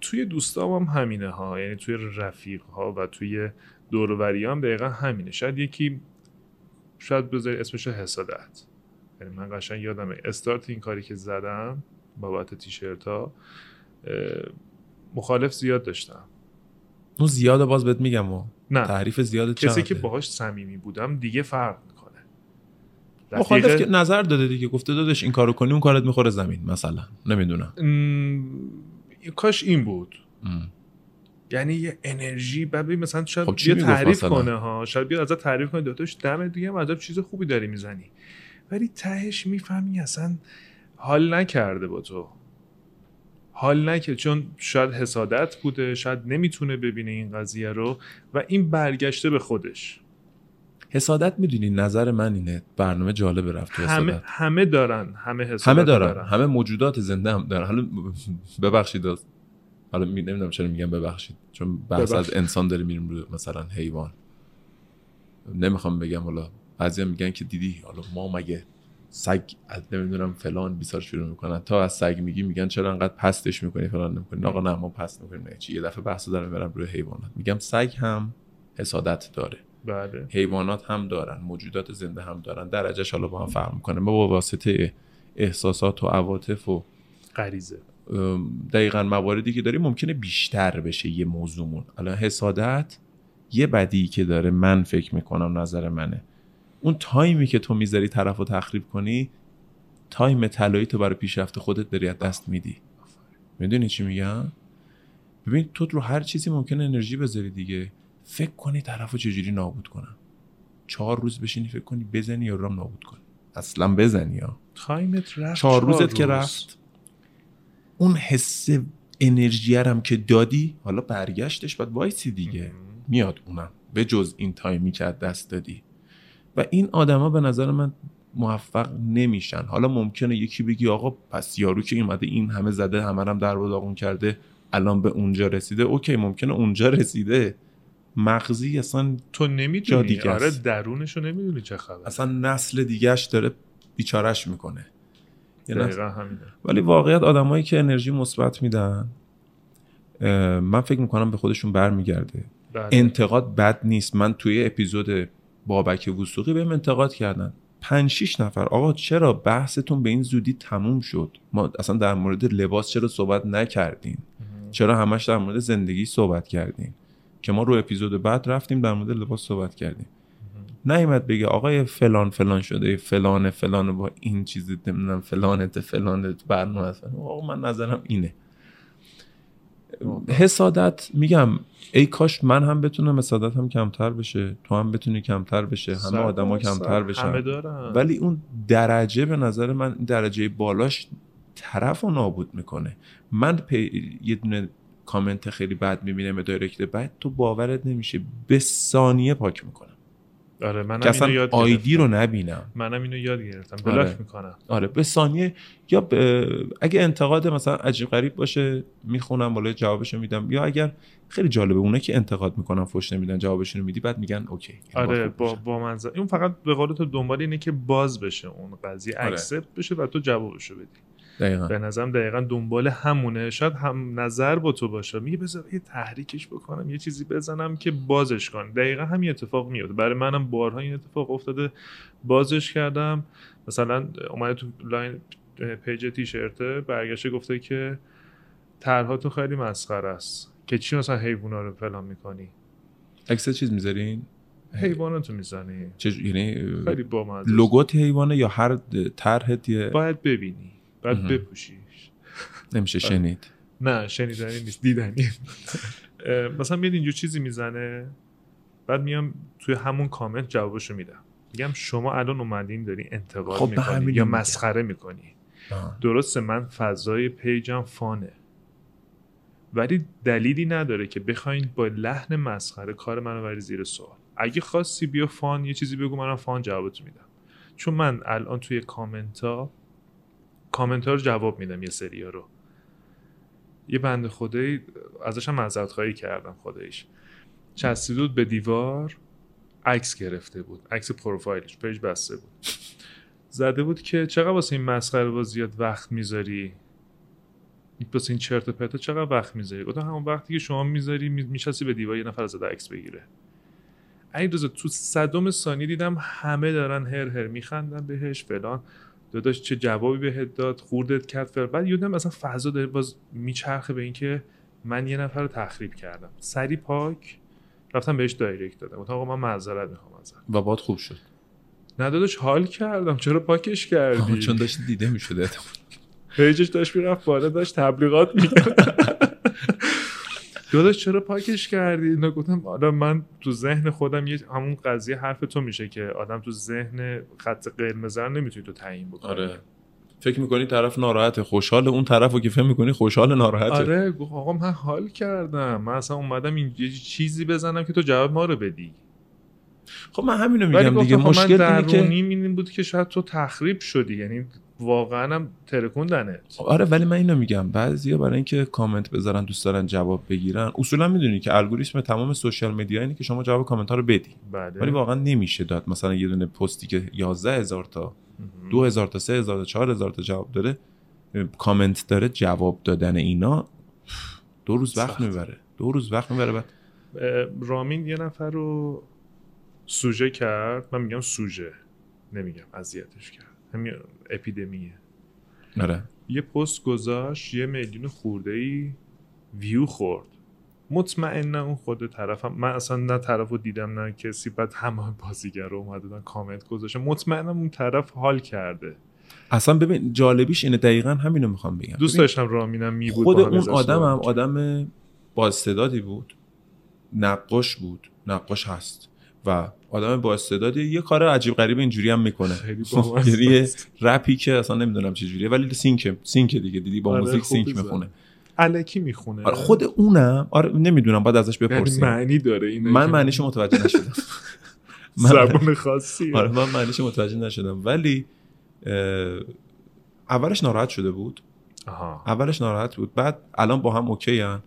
توی دوستام هم همینه ها، یعنی توی رفیق ها و توی دور و بری هم دقیقاً همینه. شاید یکی، شاید بذاری اسمش حسادت. من قشنگ یادمه استارت این کاری که زدم بابت تیشرت ها، مخالف زیاد داشتم. اون زیاده باز بهت میگم، و نه تعریف زیاده چنده. کسی که باهاش صمیمی بودم دیگه فرق میکنه. مخالف که نظر داده دیگه، گفته داداش این کارو کنی اون کارت میخوره زمین مثلا، نمیدونم. کاش این بود. یعنی یه انرژی. بعد ببین مثلا شاید خب یه تعریف کنه ها، شاید بیا ازت تعریف کنه دوتاش دمت دیگه مثلا چیز خوبی داری میزنی، ولی تهش میفهمی اصلا حال نکرده با تو، حال نکرده، چون شاید حسادت بوده، شاید نمیتونه ببینه این قضیه رو و این برگشته به خودش. حسادت میدونی نظر من اینه، برنامه جالب رفت تو حسادت. همه دارن، همه حسادت همه دارن، همه موجودات زنده هم دارن. حالا ببخشید، حالا نمیدونم چرا میگم ببخشید، چون بحث از انسان داره میریم رو مثلا حیوان. نمیخوام بگم حالا بعضیا میگن که دیدی حالا ما مگه سگ نمیدونم فلان بیسار شروع میکنن، تا از سگ میگی میگن چرا انقدر پستش میکنی فلان نمیکنی. آقا نه ما پست نمیکنیم نه چی. یه دفعه بحثو دارم میبرم روی حیوانات، میگم سگ هم حسادت داره. بله. حیوانات هم دارن، موجودات زنده هم دارن، درجهش حالا با هم فرق میکنه. ما با واسطه احساسات و عواطف و غریزه دقیقاً مواردی که داریم ممکنه بیشتر بشه یه موضوعمون. الان حسادت یه بدی که داره، من فکر میکنم نظر منه، اون تایمی که تو میذاری طرفو تخریب کنی، تایم طلایی تو برای پیشرفت خودت داری از دست میدی. میدونی چی میگم؟ ببین تو رو هر چیزی ممکنه انرژی بذاری دیگه. فکر کنی طرفو چجوری نابود کنم، 4 روز بشینی فکر کنی بزنی یا رام نابود کنی، اصلا بزنی یا تایمت رفت، 4 روزت که رفت، اون حس انرژی هم که دادی حالا برگشتش بعد وایسی دیگه میاد، اونم به جز این تایمی که از دست دادی. و این آدما به نظر من موفق نمیشن. حالا ممکنه یکی بگی آقا پس یارو که اومده این همه زده، همه هم در و داغون کرده، الان به اونجا رسیده. اوکی ممکنه اونجا رسیده، مغزی اصلا تو نمیدونی، آره درونشو نمیدونی چه خبر، اصلا نسل دیگهش داره بیچارهش میکنه. دقیقا همینه. ولی واقعیت آدمایی که انرژی مثبت میدن، من فکر میکنم به خودشون برمیگرده. انتقاد بد نیست. من توی اپیزود بابک وثوقی بهم انتقاد کردن 5-6 نفر، آقا چرا بحثتون به این زودی تموم شد؟ ما اصلا در مورد لباس چرا صحبت نکردیم؟ چرا همش در مورد زندگی صحبت کردیم؟ که ما رو اپیزود بعد رفتیم در مورد لباس صحبت کردیم. نایمد بگه آقای فلان فلان شده، فلان فلان با این چیزی نمیدونم، فلانت فلانت برنامه است. آقا من نظرم اینه. حسادت، میگم ای کاش من هم بتونم حسادتم کمتر بشه، تو هم بتونی کمتر بشه، همه آدما کمتر بشن، ولی اون درجه به نظر من درجه بالاش طرفو نابود میکنه. من یه دونه کامنت خیلی بد میبینم دایرکت، بعد تو باورت نمیشه به ثانیه پاک میکنم. آره منم اینو یاد گرفتم، آیدی رو نبینم، منم اینو یاد گرفتم بلاک میکنم. آره به ثانیه. یا اگه انتقاد مثلا عجیب غریب باشه میخونم بالای جوابشو میدم، یا اگر خیلی جالبه اونه که انتقاد میکنن فوش نمیدن جوابشون رو میدی، بعد میگن اوکی. آره با منظر اون فقط به قول تو دنبال اینه که باز بشه اون قضیه، اکسپت بشه و تو جوابشو بدی. دقیقاً به نظرم دقیقاً دنبال همونه. شاید هم نظر با تو باشه، میگه بذار یه تحریکش بکنم، یه چیزی بزنم که بازش کنم. دقیقاً همین اتفاق میفته. برای منم بارها این اتفاق افتاده، بازش کردم، مثلا اومده تو لاین پیج تیشرت، برگشته گفته که طرحاتون خیلی مسخره است، که چی مثلا حیونا رو فلان میکنی، اکسه چیز میذارین حیواناتو میزنی، یعنی خیلی بامزه لوگوت حیوانه یا هر طرحت باید ببینی، باید بپوشیش. نمیشه شنید. نه شنیدنی نیست، دیدنی. مثلا میاد اینجور چیزی میزنه، بعد میام توی همون کامنت جوابشو میدم، میگم شما الان اومدین داری انتقاد میکنی یا مسخره میکنی. درسته من فضای پیجم فانه، ولی دلیلی نداره که بخواین با لحن مسخره کار منو بری زیر سوال. اگه خواستی بیا فان یه چیزی بگو، منم فان جوابتو میدم، چون من الان توی کامنت ها رو جواب میدم. یه سری ها رو یه بند خدایی ازش هم معذرت خواهی کردم، خداییش چسبیده بود به دیوار، عکس گرفته بود، عکس پروفایلش، پیج بسته بود، زده بود که چقدر واسه این مسخره باز زیاد وقت میذاری، واسه این چرت و پرت چقدر وقت میذاری. گفتم همون وقتی که شما میذاری میشستی به دیوار یه نفر زده عکس بگیره. علیرضا تو 100 ثانیه دیدم همه دارن هر هر میخندن بهش، فلان داداش چه جوابی بهت داد، خوردت کرد فر. بعد یادم اصلا فضا داره باز میچرخه به این که من یه نفر رو تخریب کردم، سری پاک رفتم بهش دایرکت دادم، گفتم آقا من معذرت میخوام ازت. و بعد خوب شد. نه داداش حال کردم، چرا پاکش کردی؟ چون داشت دیده میشد احتمال پیجش داشت میرفت بالا، داشت تبلیغات میکرد. داداش چرا پاکش کردی؟ اینا گفتم آدم من تو ذهن خودم یه همون قضیه حرف تو میشه که آدم تو ذهن خط قرمز نمیتونی تو تعیین بکنی. آره. فکر میکنی طرف ناراحته، خوشحال، اون طرفو که فهم میکنی خوشحال ناراحته. آره گفت آقا من حال کردم، من اصلا اومدم این یه چیزی بزنم که تو جواب ما رو بدی. خب من همینو میگم دیگه، مشکل اینه که این بود که شاید تو تخریب شدی، یعنی واقعا هم ترکوندنه. آره ولی من اینو میگم بعضیا برای اینکه کامنت بذارن دوست دارن جواب بگیرن، اصولا میدونی که الگوریتم تمام سوشال مدیا اینه که شما جواب کامنت ها رو بدی، ولی واقعا نمیشه داد. مثلا یه دونه پستی که 11000 تا 2000 تا 3000 تا 4000 تا جواب داره، کامنت داره، جواب دادن اینا 2 روز وقت میبره. 2 روز وقت میبره. بعد رامین یه نفر رو سوژه کرد، من میگم سوژه نمیگم، اذیتش کرد، همین اپیدمیه. آره. یه پست گذاشت 1 میلیون خورده‌ای ویو خورد. مطمئنا اون خود طرفم، من اصلا نه طرفو دیدم نه کسی، بعد همه بازیگرا اومدن کامنت گذاشتن، مطمئنم اون طرف حال کرده. اصلا ببین جالبیش اینه، دقیقاً همینو میخوام بگم. دوست داشتم رامینم میبود، خود اون آدمم آدم بااستعدادی بود، نقاش بود، نقاش هست و آدم با استعداد، یه کار عجیب غریب اینجوری هم میکنه، یه رپی که اصلا نمیدونم چه جوریه ولی سینک دیگه دیدی با موزیک سینک میخونه، الکی میخونه. آره خود اونم آره نمیدونم، بعد ازش بپرسیم معنی داره اینه. من معنیش متوجه نشدم. زبان خاصیه. آره من معنیش متوجه نشدم، ولی اولش ناراحت شده بود. آها. اولش ناراحت بود، بعد الان با هم اوکی ان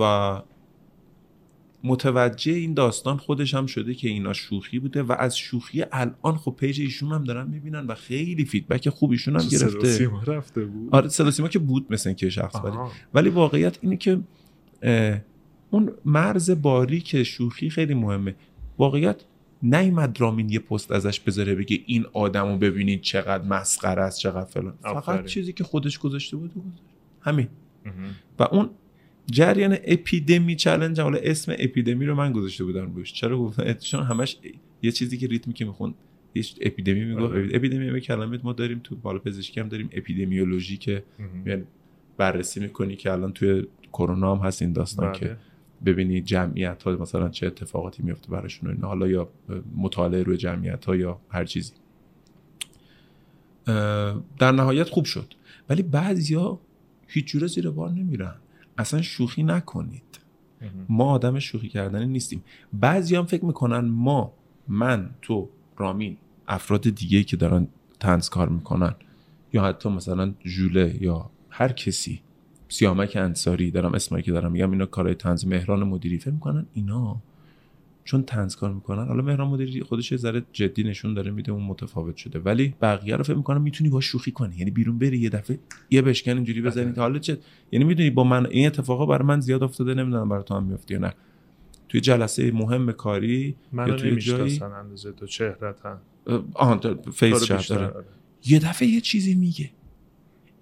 و متوجه این داستان خودش هم شده که اینا شوخی بوده و از شوخی الان خب پیج ایشون هم دارن میبینن و خیلی فیدبک خوب ایشون هم گرفته. سلاسیما رفته بود. آره سلاسیما که بود مثلا که شخص، ولی واقعیت اینه که اون مرز باریک شوخی خیلی مهمه. واقعیت نیامد رامین یه پست ازش بذاره بگه این آدمو ببینید چقدر مسخره است چقدر فلان، فقط چیزی که خودش گذاشته بود همین. و اون جریان اپیدمی چالنج، حالا اسم اپیدمی رو من گذاشته بودم روش، چرا گفتم چون همش یه چیزی که ریتمی که میخوند اپیدمی میگفت. اپیدمی به کلمه ما داریم تو بالا پزشکی هم داریم اپیدمیولوژی که بررسی میکنی که الان توی کرونا هم هست این داستان که ببینی جمعیت ها مثلا چه اتفاقاتی میفته براشون اینا، حالا یا مطالعه روی جمعیت ها یا هر چیزی. در نهایت خوب شد، ولی بعضیا هیچ جوره زیر بار نمیرن. اصلا شوخی نکنید، ما آدم شوخی کردنی نیستیم. بعضی هم فکر میکنن ما، من، تو، رامین، افراد دیگه که دارن طنز کار میکنن یا حتی مثلا ژوله یا هر کسی، سیامک انصاری، دارم اسمایی که دارم میگم اینا کارهای طنز، مهران مدیری، فکر میکنن اینا چون طنز کار میکنن، حالا مهران مدیری خودش یه ذره جدی نشون داره میده، اون متفاوت شده، ولی بقیه رو فکر میکنن میتونی با شوخی کنی، یعنی بیرون بری یه دفعه یه بشکن اینجوری بزنی تا حالا چه، یعنی میدونی با من این اتفاقا برای من زیاد افتاده، نمیدونم برای تو هم میفته یا نه، توی جلسه مهم کاری یا توی جایی اندازه تو چهره‌ت آها فیس چت داره، یه دفعه یه چیزی میگه.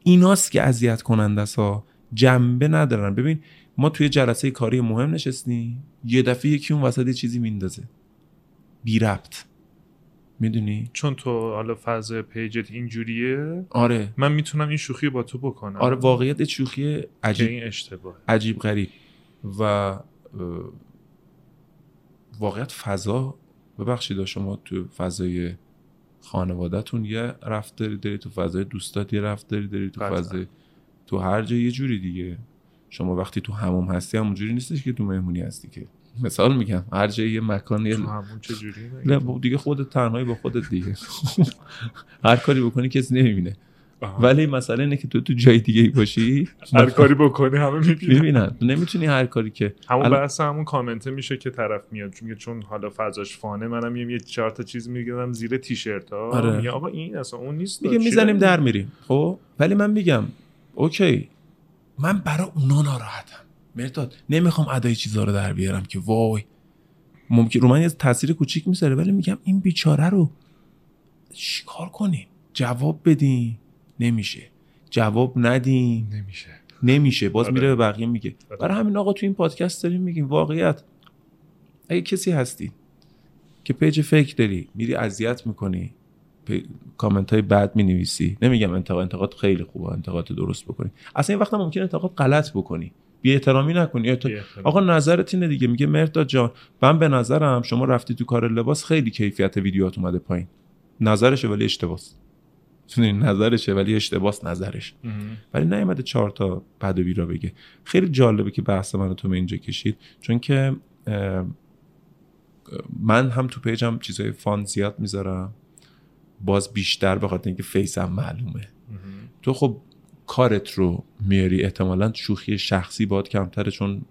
ایناست که اذیت کننده ها، جنبه ندارن. ببین ما توی جلسه کاری مهم نشستیم، یه دفعه یکی اون وسط یه چیزی میندازه بی ربط، میدونی؟ چون تو حالا فاز پیجت اینجوریه. آره من میتونم این شوخی با تو بکنم. آره واقعیت شوخی عجیب، این اشتباه عجیب غریب و واقعیت فضا، ببخشید شما تو فضای خانواده‌تون یه رفت داری، تو فضای دوستات یه رفت داری، تو فضای تو هر جا یه جوری دیگه. شما وقتی تو حموم هستی همونجوری نیستش که تو مهمونی هستی که، مثال میگم، هر جای یه مکانی تو همون چجوری نه دیگه، خودت تنهایی با خودت دیگه، هر کاری بکنی کسی نمیبینه. ولی مسئله اینه که تو جای دیگه باشی هر کاری بکنی همه میبینن، تو نمیتونی هر کاری که همون بحث همون کامنت میشه که طرف میاد چون حالا فضاش فانه، منم یه 4 تا چیز میگم زیر تیشرت ها، میگم آقا این اصلا اون نیست دیگه، میزنیم در میریم. خب ولی من میگم اوکی، من برای اونا ناراحتم مرداد، نمیخوام ادای چیزا رو در بیارم که وای ممکن رو من یه تاثیر کوچیک میذاره، ولی میگم این بیچاره رو چیکار کنیم؟ جواب بدیم نمیشه، جواب ندیم نمیشه باز آره. میره به بقیه میگه آره. برای همین آقا تو این پادکست داریم میگیم واقعیت، اگه کسی هستی که پیج فیک داری میری اذیت میکنی، کامنت های بد می نویسی، نمیگم انتقاد خیلی خوبه، انتقاد درست بکنی، اصلا این وقتا ممکنه انتقاد غلط بکنی، بی‌احترامی نکنی. آقا نظرت اینه دیگه. میگه مهرداد جان من به نظرم شما رفتی تو کار لباس خیلی کیفیت ویدیوات اومده پایین. نظرشه ولی اشتباس. نظرشه ولی اشتباس نظرش. ولی نیامده 4 تا بد و بی را بگه. خیلی جالبه که بحث منو تو به اینجا کشید، چون که من هم تو پیجم چیزای فان زیاد میذارم، باز بیشتر به خاطر اینکه فیسم معلومه. تو خب کارت رو میاری، احتمالاً شوخی شخصی باید کمتره چون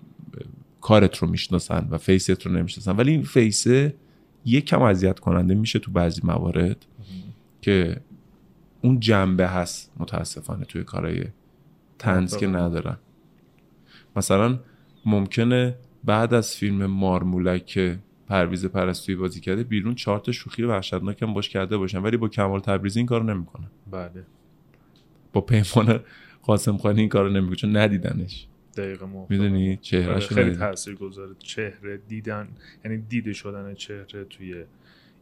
کارت رو میشناسن و فیست رو نمیشناسن. ولی این فیسه یکم اذیت کننده میشه تو بعضی موارد که اون جنبه هست متاسفانه توی کارهای طنز که ندارن. مثلا ممکنه بعد از فیلم مارمولک پرویز پرستویی بازی کرده بیرون 4 تا شوخی وحشتناک هم باش کرده باشن، ولی با کمال تبریزی این کارو نمیکنه. بله. با پیمان قاسمخانی این کارو نمیکنه چون ندیدنش. دقیقاً. میدونی چهرهش خیلی تاثیرگذاره. چهره دیدن، یعنی دیده شدن چهره توی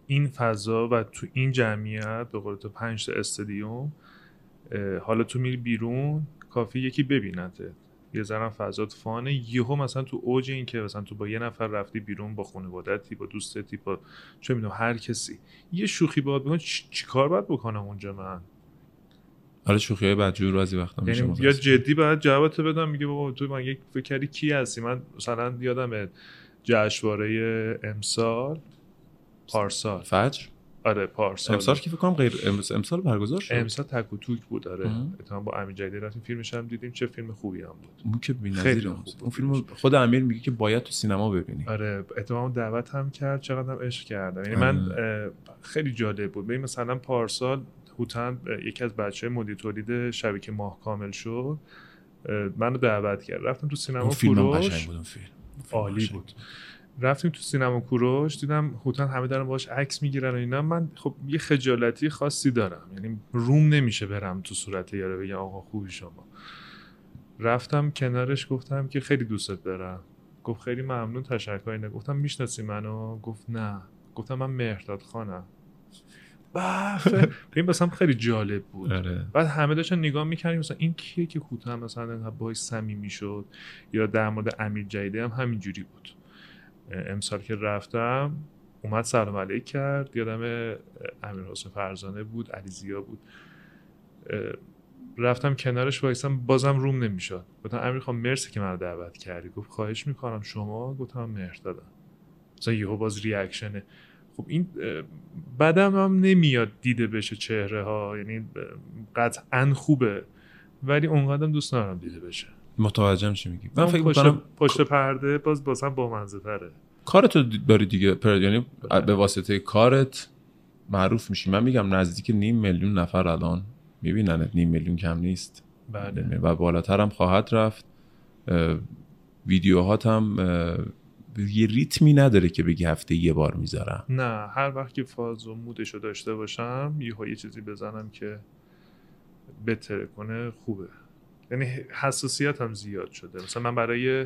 این فضا و تو این جمعیت، به قول تو 5 تا استادیوم، حالا تو میری بیرون کافی یکی ببینته. یه ذره فضات فانه، یهو مثلا تو اوج این که مثلا تو با یه نفر رفتی بیرون، با خانواده‌تی، با دوستتی، با چه میدونم هر کسی، یه شوخی باهات بکنه، چیکار باید بکنم اونجا من؟ حالا شوخیای بدجور بعضی وقتا میشه، یعنی یا جدی باید جوابت بدم. میگه بابا تو من یک فکر کردی کی هستی؟ من مثلا یادم جشنواره امسال پارسال فجر، آره پارسال امسال که فکر کنم غیر امسال برگزار شد، امسال تک و توک بود. آره اتفاقا با امیر جدی رفتیم فیلمش هم دیدیم، چه فیلم خوبی هم بود. اون که بی‌نظیر بود. اون فیلم خود امیر میگه که باید تو سینما ببینی. آره اتفاقا دعوت هم کرد، چقدر هم عشق کردم. یعنی من خیلی جالب بود. ببین مثلا پارسال هوتن، یکی از بچه‌های مدیر تولید شبکه ماه کامل شد، منو دعوت کرد، رفتم تو سینما کوروش. عالی بود. رفتیم تو سینما کوروش، دیدم هوتن همه دارن باهاش عکس میگیرن و اینا. من خب یه خجالتی خاصی دارم، یعنی روم نمیشه برم تو صورت یارو بگم آقا خوبی شما. رفتم کنارش گفتم که خیلی دوستت دارم. گفت خیلی ممنون، تشکر. اینا گفتم میشناسی منو؟ گفت نه. گفتم من مهرداد خانم. بافه این مثلا خیلی جالب بود. آره. بعد همه داشتن نگاه می‌کردیم مثلا این کیه که هوتن مثلا باهاش صمیمی شد، یا در مورد امیر جیده هم همینجوری بود. امسال که رفتم اومد سلام علیک کرد، یادم امیر حسن فرزانه بود، علی زیا بود. رفتم کنارش وایسم، بازم روم نمیشد. گفتم امیر خان مرسی که منو دعوت کردی. گفت خواهش میکنم شما. گفتم مهردادم. مثلا یهو باز ریاکشنه. خب این بعدم هم نمیاد دیده بشه چهره ها، یعنی قطعا خوبه ولی اونقدرم دوست ندارم دیده بشه. متوجهم چی میگی. من فکر می‌کنم پشت پرده بازم با منزه‌تره. کارتو داری دیگه، یعنی به واسطه کارت معروف میشی. من میگم نزدیک 500,000 نفر الان میبیننت، 500,000 کم نیست. بله. و بالاتر هم خواهد رفت. ویدیوهات هم یه ریتمی نداره که بگی هفته یه بار میذارم. نه، هر وقت که فاز و مودشو داشته باشم یه چیزی بزنم که بتره کنه، خوبه. یعنی حساسیت هم زیاد شده. مثلا من برای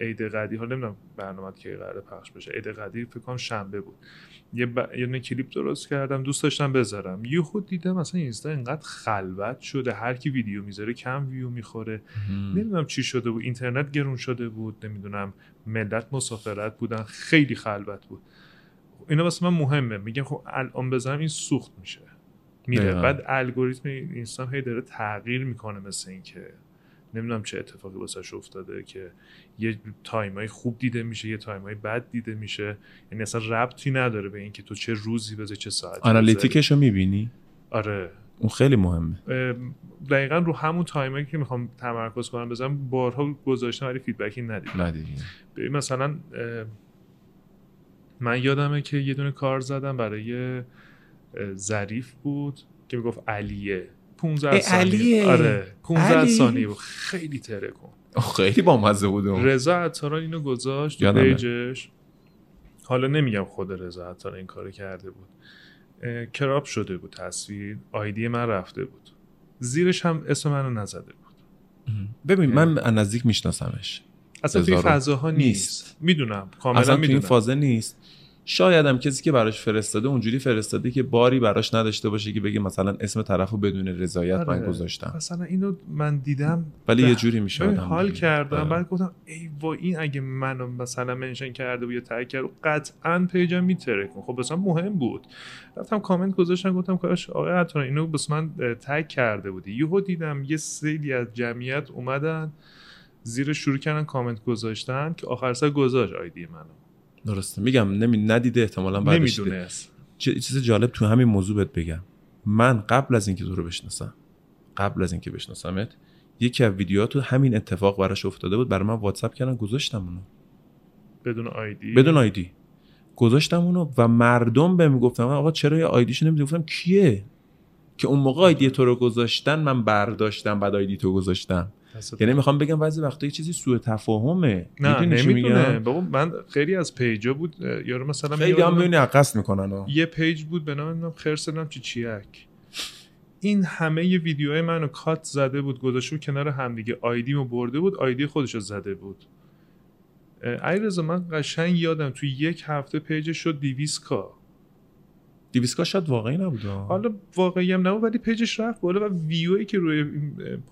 عید قدیر، حالا نمیدونم برنامه کی قراره پخش بشه، عید قدیر فکر کنم شنبه بود، یه کلیپ درست کردم دوست داشتم بذارم. یه خود دیدم مثلا اینستا اینقدر خلوت شده، هر کی ویدیو میذاره کم ویو میخوره. نمیدونم چی شده بود، اینترنت گرون شده بود، نمیدونم ملت مسافرت بودن، خیلی خلوت بود. اینا واسه من مهمه. میگم خب الان بذارم این سوخت میشه میره. بعد الگوریتم اینستا هی داره تغییر میکنه، مثل این که نمیدونم چه اتفاقی واسش افتاده که یه تایمای خوب دیده میشه، یه تایمای بد دیده میشه. یعنی اصلا ربطی نداره به این که تو چه روزی بذاری، چه ساعتی. آنالیتیکشو میبینی؟ آره اون خیلی مهمه. دقیقاً رو همون تایمایی که میخوام تمرکز کنم بذارم، بارها گذاشتم ولی فیدبکی ندیدم. ببین مثلا من یادمه که یه دونه کار زدم برای زریف بود که میگفت علیه 15 ثانیه. آره 15 ثانیه بود، خیلی ترکون، خیلی بامزه بود. رضا عطاران اینو گذاشت تو پیجش. حالا نمیگم خود رضا عطار این کارو کرده بود، کراپ شده بود تصویر، آیدی من رفته بود، زیرش هم اسم منو نزده بود. ببین من نزدیک میشناسمش، اصلا توی فضاها نیست. میدونم کاملا، میدونم اصلا توی این فازه نیست. شاید هم کسی که براش فرستاده اونجوری فرستاده که باری براش نداشته باشه که بگه مثلا اسم طرفو بدون رضایت من گذاشتم. مثلا اینو من دیدم ولی یه جوری میشد حال کردم، بعد گفتم ای وای این اگه منو مثلا منشن کرده بود یا تگ کرد قطعاً پیجم میترکون. خب مثلا مهم بود، رفتم کامنت گذاشتم گفتم کاش آقا عطار اینو بس من تگ کرده بودی. یهو دیدم یه سری از جمعیت اومدن زیر شروع کردن کامنت گذاشتن که آخر سر گذاشت آیدی منو. درسته میگم ندیده احتمالاً بعدش دیده. چیز جالب تو همین موضوع بهت بگم، من قبل از اینکه تو رو بشناسم، قبل از اینکه بشناسمت، یکی از ویدیوهاتو همین اتفاق براش افتاده بود، برای من واتساپ کردن گذاشتم اونو بدون آیدی، بدون آیدی گذاشتم اونو و مردم بهم میگفتن آقا چرا یه آیدیشو نمیدی؟ گفتم کیه که اون موقع آیدی تو رو گذاشتن، من برداشتم بعد آیدی تو گذاشتم. یعنی میخوام بگم بعضی وقتا یه چیزی سوء تفاهمه. نه نمیدونه بابا، من خیلی از پیجا بود یارو مثلا خیلی هم میبینی عقص میکنن یه پیج بود به نام خرسنم چیچیک، این همه ی ویدیوهای منو کات زده بود گذاشته بود کنار همدیگه، آیدیمو برده بود آیدی خودشو زده بود. علیرضا من قشنگ یادم توی یک هفته پیجش شد 200k. 200k شاید واقعی نبود، حالا واقعی هم نبود ولی پیجش رفت بالا و ویویی که روی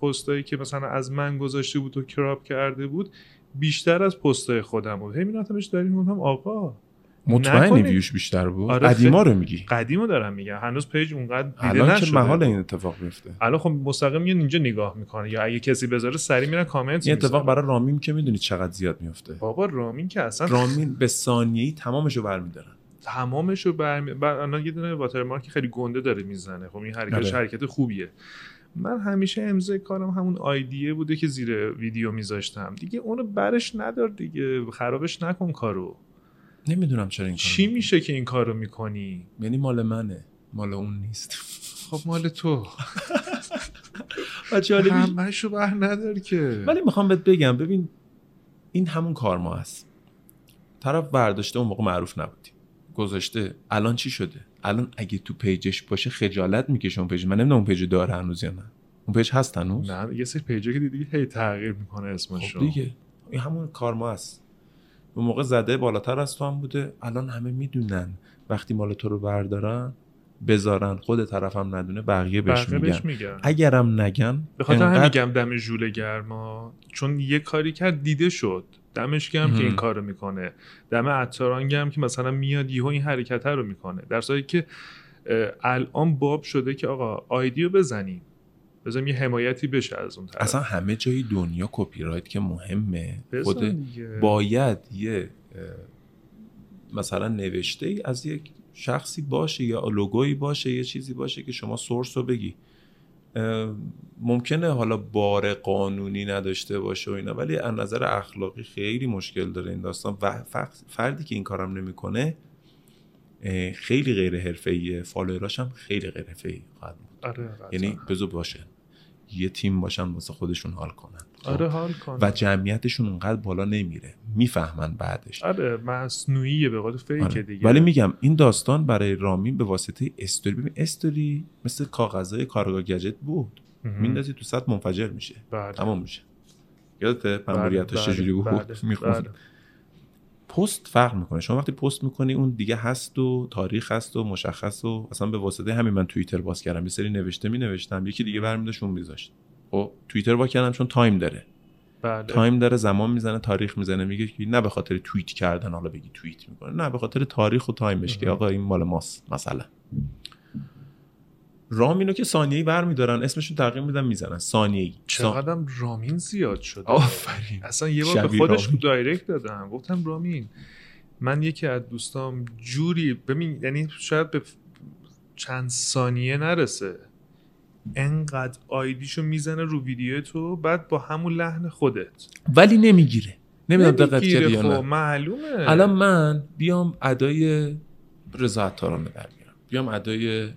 پستایی که مثلا از من گذاشته بود و کراپ کرده بود بیشتر از پستای خودم بود. همیناتمش داریم میگم آقا مطمئنی ویوش بیشتر بود؟ آره قدیما رو میگی؟ قدیما دارم میگم، هنوز پیج اونقدر دیده نشده. الان چه محال این اتفاق میفته؟ الان خب مستقیم میان اینجا نگاه میکنه یا اگه کسی بذاره سریع میرن کامنت. این اتفاق برای رامین که میدونی چقدر زیاد میفته بابا. رامین که اصلا رامین به ثانیه‌ای تمامشو برمی‌دارن، تمامشو الان یه دونه واترمارک خیلی گنده داره میزنه. خب این حرکتش حرکت خوبیه. من همیشه امضای کارم همون آیدیه بوده که زیر ویدیو میذاشتم دیگه، اونو برش ندار دیگه، خرابش نکن کارو. نمیدونم چرا این کارو چی میشه که این کارو میکنی، یعنی مال منه مال اون نیست. خب مال تو بچه‌ها همشو بر ندار که. ولی میخوام بهت بگم ببین این همون کار ما هست، طرف برداشته اون موقع معروف نبودی گذاشته، الان چی شده؟ الان اگه تو پیجش باشه خجالت میکشه. اون پیج من نمیدونم اون پیج داره هنوز یا نه، اون پیج هست هنوز؟ نه یه سری پیجا که دیگه هی تغییر میکنه اسمشو. خب دیگه این همون کارما است، اون موقع زده بالاتر از تو هم بوده، الان همه میدونن وقتی مال تو رو بردارن بذارن خود طرفم ندونه بقیه بهش میگن. اگرم نگن به خاطر همین میگم دم ژوله گرما، چون یه کاری کرد دیده شد، دمش گرم که این کارو میکنه، دم عطاران گرم که مثلا میاد یهو این حرکت رو میکنه، در حالی که الان باب شده که آقا آیدیو بزنیم بزنیم یه حمایتی بشه از اون طرف. اصلا همه جای دنیا کپی رایت که مهمه، خود باید یه مثلا نوشته‌ای از یک شخصی باشه یا لوگویی باشه یه چیزی باشه که شما سورس رو بگی. ممکنه حالا بار قانونی نداشته باشه و اینا، ولی از نظر اخلاقی خیلی مشکل داره این داستان و فردی که این کارم نمیکنه خیلی غیر حرفه‌ایه، فالووراش هم خیلی غیر حرفه‌ای خواهد بود. آره یعنی بذار باشه یه تیم باشن واسه خودشون حال کنن. آره حال کنن و جمعیتشون اونقدر بالا نمیره، میفهمن بعدش. آره مصنوعیه به قول فیک. آره. دیگه ولی میگم این داستان برای رامین به واسطه استوری، ببین استوری مثل کاغذهای کارگاه گجت بود، میندازی تو سطح منفجر میشه تمام میشه. یادته پنبوریتش چجوری بود؟ میخوند پست فرق میکنه. شما وقتی پست میکنی اون دیگه هست و تاریخ هست و مشخص و اصلا به واسطه همین من توییتر باز کردم یه سری نوشته مینوشتم یکی دیگه برمی‌داشت اون میذاشت. خب توییتر وا کردم چون تایم داره. بله. تایم داره، زمان میزنه، تاریخ میزنه، میگه که نه به خاطر توییت کردن حالا بگی توییت میکنه، نه به خاطر تاریخ و تایمش که آقا این مال ماست. مثلا رامینو که ثانیه‌ای برمی‌دارن اسمشون تغییر میدن میزنن ثانیه‌ای. چقدرم رامین زیاد شده. آفرین. اصلا یه بار به خودش دایرکت دادم گفتم رامین من یکی از دوستام جوری ببین، یعنی شاید به چند ثانیه نرسه انقدر آیدیشو میزنه رو ویدیو تو، بعد با همون لحن خودت ولی نمیگیره. نمیدونم دقت کردی یا نه. خب معلومه. الان من بیام ادای رضا اتاران رو در بیارم، بیام ادای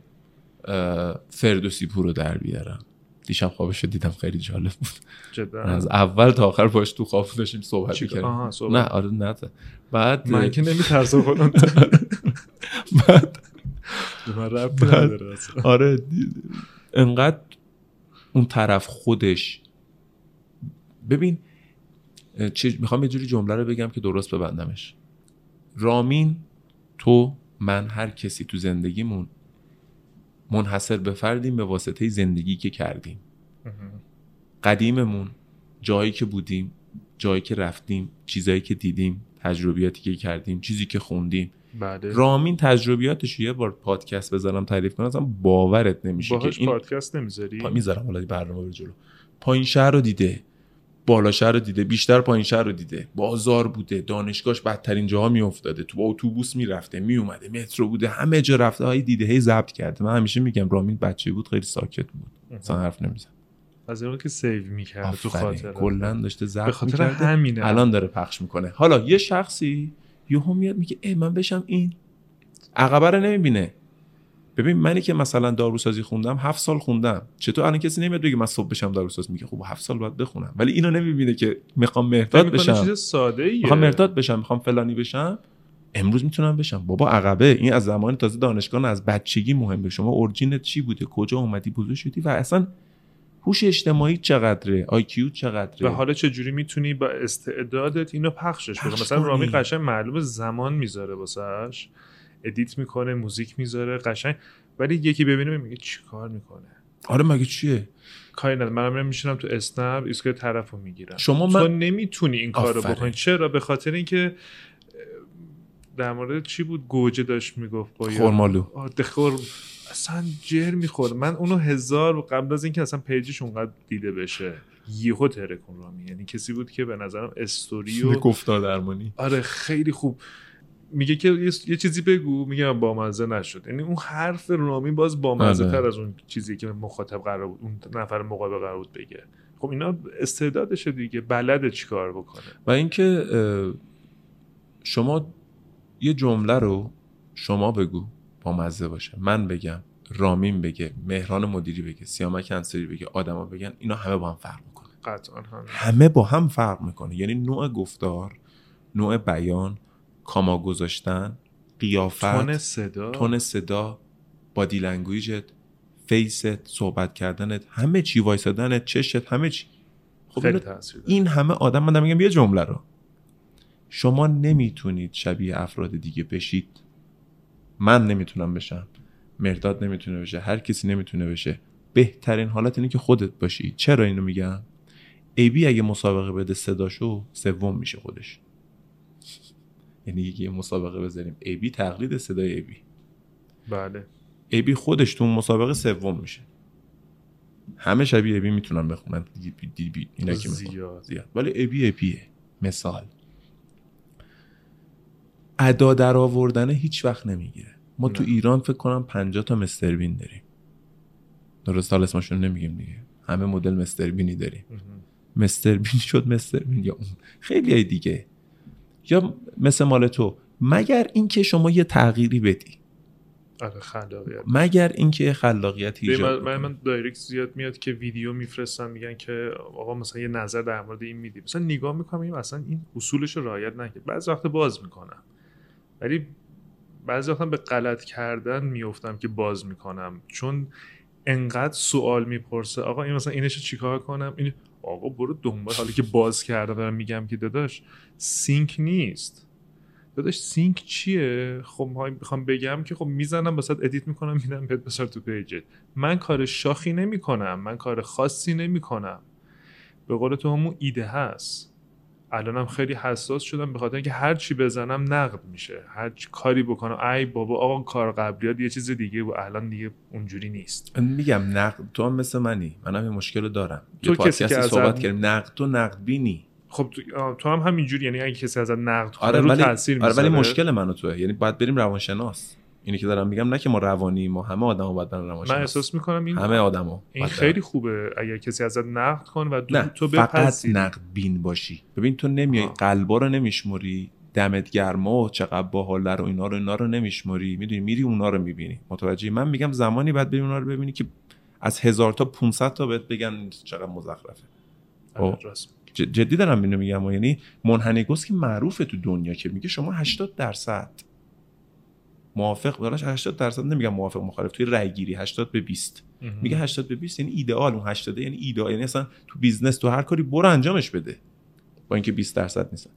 فردوسی پور رو در بیارم. دیشب خوابش رو دیدم خیلی جالب بود جدا. از اول تا آخر باش تو خواب داشتیم صحبت می‌کردیم. نه آره نه بعد من که نمی‌ترسم خودم. بعد من رب نداره اصلا. آره انقدر اون طرف خودش ببین میخوام یه جوری جمله رو بگم که درست ببندمش. رامین تو، من، هر کسی تو زندگیمون منحصر به فردیم به واسطه زندگی که کردیم. قدیممون، جایی که بودیم، جایی که رفتیم، چیزایی که دیدیم، تجربیاتی که کردیم، چیزی که خوندیم. رامین تجربیاتش یه بار پادکست بذارم تعریف کنم اصلا باورت نمیشه که این پادکست نمیذاری. میذارم حالا برنامه برو جلو. پایین شهر رو دیده، بالا شهر رو دیده، بیشتر پایین شهر رو دیده، بازار بوده، دانشگاهش بدترین جاها میافتاده، تو اتوبوس میرفته میومده، مترو بوده، همه جا رفته، های دیده، هی ضبط کرده. من همیشه میگم رامین بچه بود خیلی ساکت بود، اصلا حرف نمیزد، از اون که سیو میکرد تو خاطر کلا داشته ضبط میکرد، به خاطر همینه الان داره پخش میکنه. حالا یه شخصی یهو میاد میگه ای من بشم این، عقبه رو نمیبینه. ببین منی که مثلا داروسازی خوندم 7 سال خوندم، چطور الان کسی نمیاد بگه من صبح بشم داروساز؟ میگه خب 7 سال باید بخونم، ولی اینو نمیبینه که میخوام مهرداد بشم. چیز ساده ایه، میخوام مهرداد بشم، میخوام فلانی بشم، امروز میتونم بشم. بابا عقبه این از زمان تازه دانشگاه، از بچگی مهمه شما اورجینت چی بوده، کجا اومدی بزرگ شدی و اصلا هوش اجتماعی چقدره، آیکیو چقدره و حالا چجوری میتونی با استعدادت اینو پخشش بدی. مثلا رامی قشنگ معلومه زمان میذاره واسش، ادیت میکنه، موزیک میذاره قشنگ، ولی یکی ببینه میگه چیکار میکنه. آره مگه چیه کاری نداره، منم میشینم تو اسنپ اسکرین طرفو میگیرم. شما تو نمیتونی این کارو بکنی. چرا؟ به خاطر اینکه در مورد چی بود گوجه داشت میگفت با خرمالو خور اصلا جر میخورد. من اونو هزار قبل از اینکه اصلا پیجش اونقدر دیده بشه یهو ترکون رامی، یعنی کسی بود که به نظرم استوری و گفتار درمانی، آره خیلی خوب میگه که یه چیزی بگو، میگم بامزه نشد. یعنی اون حرف رامی باز بامزه تر از اون چیزی که مخاطب قرار بود، اون نفر مقابل قرار بود بگه. خب اینا استعدادشه دیگه، بلده چیکار بکنه. و اینکه شما یه جمله رو شما بگو بامزه باشه، من بگم، رامین بگه، مهران مدیری بگه، سیامک انصاری بگه، آدما بگن، اینا همه با هم فرق میکنه. قطعا همه با هم فرق میکنه. یعنی نوع گفتار، نوع بیان، کاما گذاشتن، قیافت، تون صدا، بادی لنگویجت، فیست، صحبت کردنت، همه چی، وایسادنت، چشت، همه چی. خب این همه آدم، من میگم یه جمله رو شما نمیتونید شبیه افراد دیگه بشید. من نمیتونم بشم، مهرداد نمیتونه بشه، هر کسی نمیتونه بشه. بهترین حالت اینه که خودت باشی. چرا اینو میگم؟ ایبی اگه مسابقه بده صداشو، سوم میشه خودش. یعنی یکی مسابقه بذاریم ایبی تقلید صدای ایبی، بله، ایبی خودش تو مسابقه سوم میشه. همه شبیه ایبی میتونن بخونن دی اینا که زیاد، ولی ایبی ایپیه. مثال ادا در آوردن هیچ وقت نمیگیره. ما نه. تو ایران فکر کنم 50 تا مستر بین داریم، درست حال اسمشون نمیگیم دیگه، همه مدل مستر بینی داریم. مستر بین شد مستر بین یا اون خیلیای دیگه، یا مثل مال تو، مگر اینکه شما یه تغییری بدی. آره خلاقیت، مگر اینکه خلاقیت ایجاد. من دایرکت زیاد میاد که ویدیو میفرستن میگن که آقا مثلا یه نظر در مورد این میدی، مثلا نگاه میکنم این مثلا این اصولش رو رعایت نکرد، بعضی وقت باز میکنم، ولی بعضی وقتا به غلط کردن میافتم که باز میکنم، چون انقدر سوال میپرسه آقا این مثلا اینش چیکار کنم، این آقا برو دنبال. حالا که باز کردم دارم میگم که داداش سینک نیست، داداش سینک چیه؟ خب میخوام بگم که خب میزنم واسه ادیت میکنم میدم بهت بسار تو پیجت. من کار شاخی نمیکنم، من کار خاصی نمیکنم. به قول تو همون ایده هست. الانم خیلی حساس شدم به خاطر اینکه هر چی بزنم نقد میشه، هر چی کاری بکنم ای بابا آقا کار قبلیات یه چیز دیگه بود الان دیگه اونجوری نیست. میگم نقد تو هم مثل منی، منم این مشکل رو دارم. تو کسی که صحبت کردیم نقد تو نقد بینی، خب تو هم همینجوری، یعنی اگه کسی ازت نقد کنه رو تاثیر میذاره. آره ولی مشکل منو توه، یعنی باید بریم روانشناس. اینی که دارم میگم نه که ما روانی، ما همه آدما باید برن روانشناس. من احساس میکنم این همه آدما، این خیلی خوبه اگر کسی ازت نقد کنه و تو بپذیری، فقط نقد بین باشی. ببین تو نمیای قلبا رو نمیشموری، دمت گرما و چقدر باحال رو اینا رو نمیشموری، میدونی میری اونا رو میبینی. متوجهی؟ من میگم زمانی بعد ببین اونا رو ببینی که از 1000 تا 500 تا بهت بگن چقدر مزخرفه. جدی دارم اینو میگم. یعنی منحنیگوس که معروفه تو دنیا که میگه شما 80% موافق براش، 80% نمیگم موافق مخالف، توی رای گیری 80-20 میگه 80-20 یعنی ایدئال، اون 80 یعنی ایدئال، یعنی اصلا تو بیزنس تو هر کاری برو انجامش بده، با اینکه 20% نیست.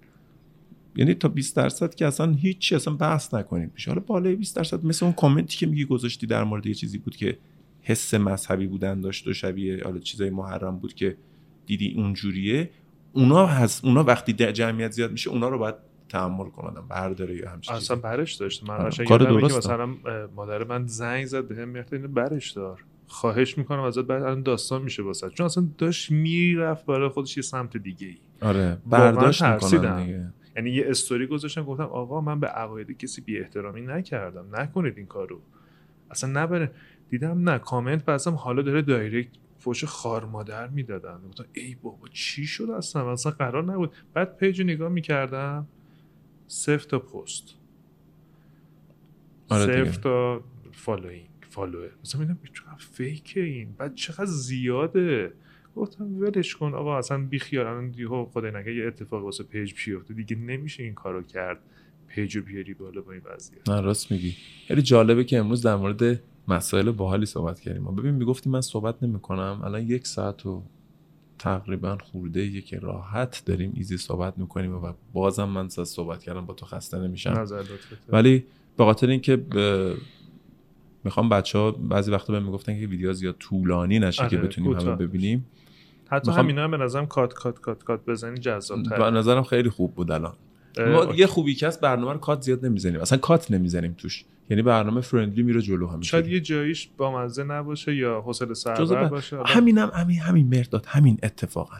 یعنی تا 20% که اصلا هیچی اصلا بحث نکنید میشه. حالا بالای 20% مثل اون کامنتی که میگی گذاشتی در مورد یه چیزی بود که حس مذهبی بودن داشت و شبیه حالا چیزای محرم بود که دیدی اونجوریه، اونا هست، اونا وقتی جمعیت زیاد میشه اونا رو باید تحمل کنم برداره یا همچین اصلا برش داشت. من یادمه که مثلا مادر من زنگ زد بهم میگفت اینو برش دار، خواهش میکنم ازت، بعد الان داستان میشه واسه، چون اصلا داشت میرفت برای خودش یه سمت دیگه ای. آره برداشت میکنم دیگه. یعنی یه استوری گذاشتم گفتم آقا من به عقاید کسی بی احترامی نکردم، نکنید این کارو اصلا نبره. دیدم نه کامنت بازم حالا داره دایرکت فوش خار مادر میدادن، گفتم ای بابا چی شد اصلا، اصلا قرار نبود. بعد پیج نگاه میکردم 0 تا پست، 0 تا فالوئر، مثلا میگم چقدر فیکه این، بعد چقدر زیاده. گفتم ولش کن آقا اصلا بی خیال، الان دیو خدای نگه یه اتفاق واسه پیج بیفته دیگه نمیشه این کارو کرد، پیج رو بیاری بالا با این وضعیت. نه راست میگی. خیلی جالبه که امروز در مورد مسائل باحالی صحبت کردیم. ما ببین میگفتیم من صحبت نمیکنم، الان 1 ساعت و تقریبا خورده یه که راحت داریم ایزی صحبت میکنیم و بازم من از صحبت کردم با تو خسته نمیشم، ولی به خاطر اینکه میخوام بچه‌ها بعضی وقتا بهم میگفتن که ویدیو زیاد طولانی نشه که بتونیم همه ببینیم، حتی همینا هم به نظرم کات بزنی جذاب‌تره. به نظرم خیلی خوب بود. الان ما یه خوبی که از برنامه رو کات زیاد نمیزنیم، اصلا کات نمیزنیم توش، یعنی برنامه فرندلی میره جلو همیشه. شاید یه جاییش با مزه نباشه یا حوصله سربر باشه. همین مرداد، همین اتفاقا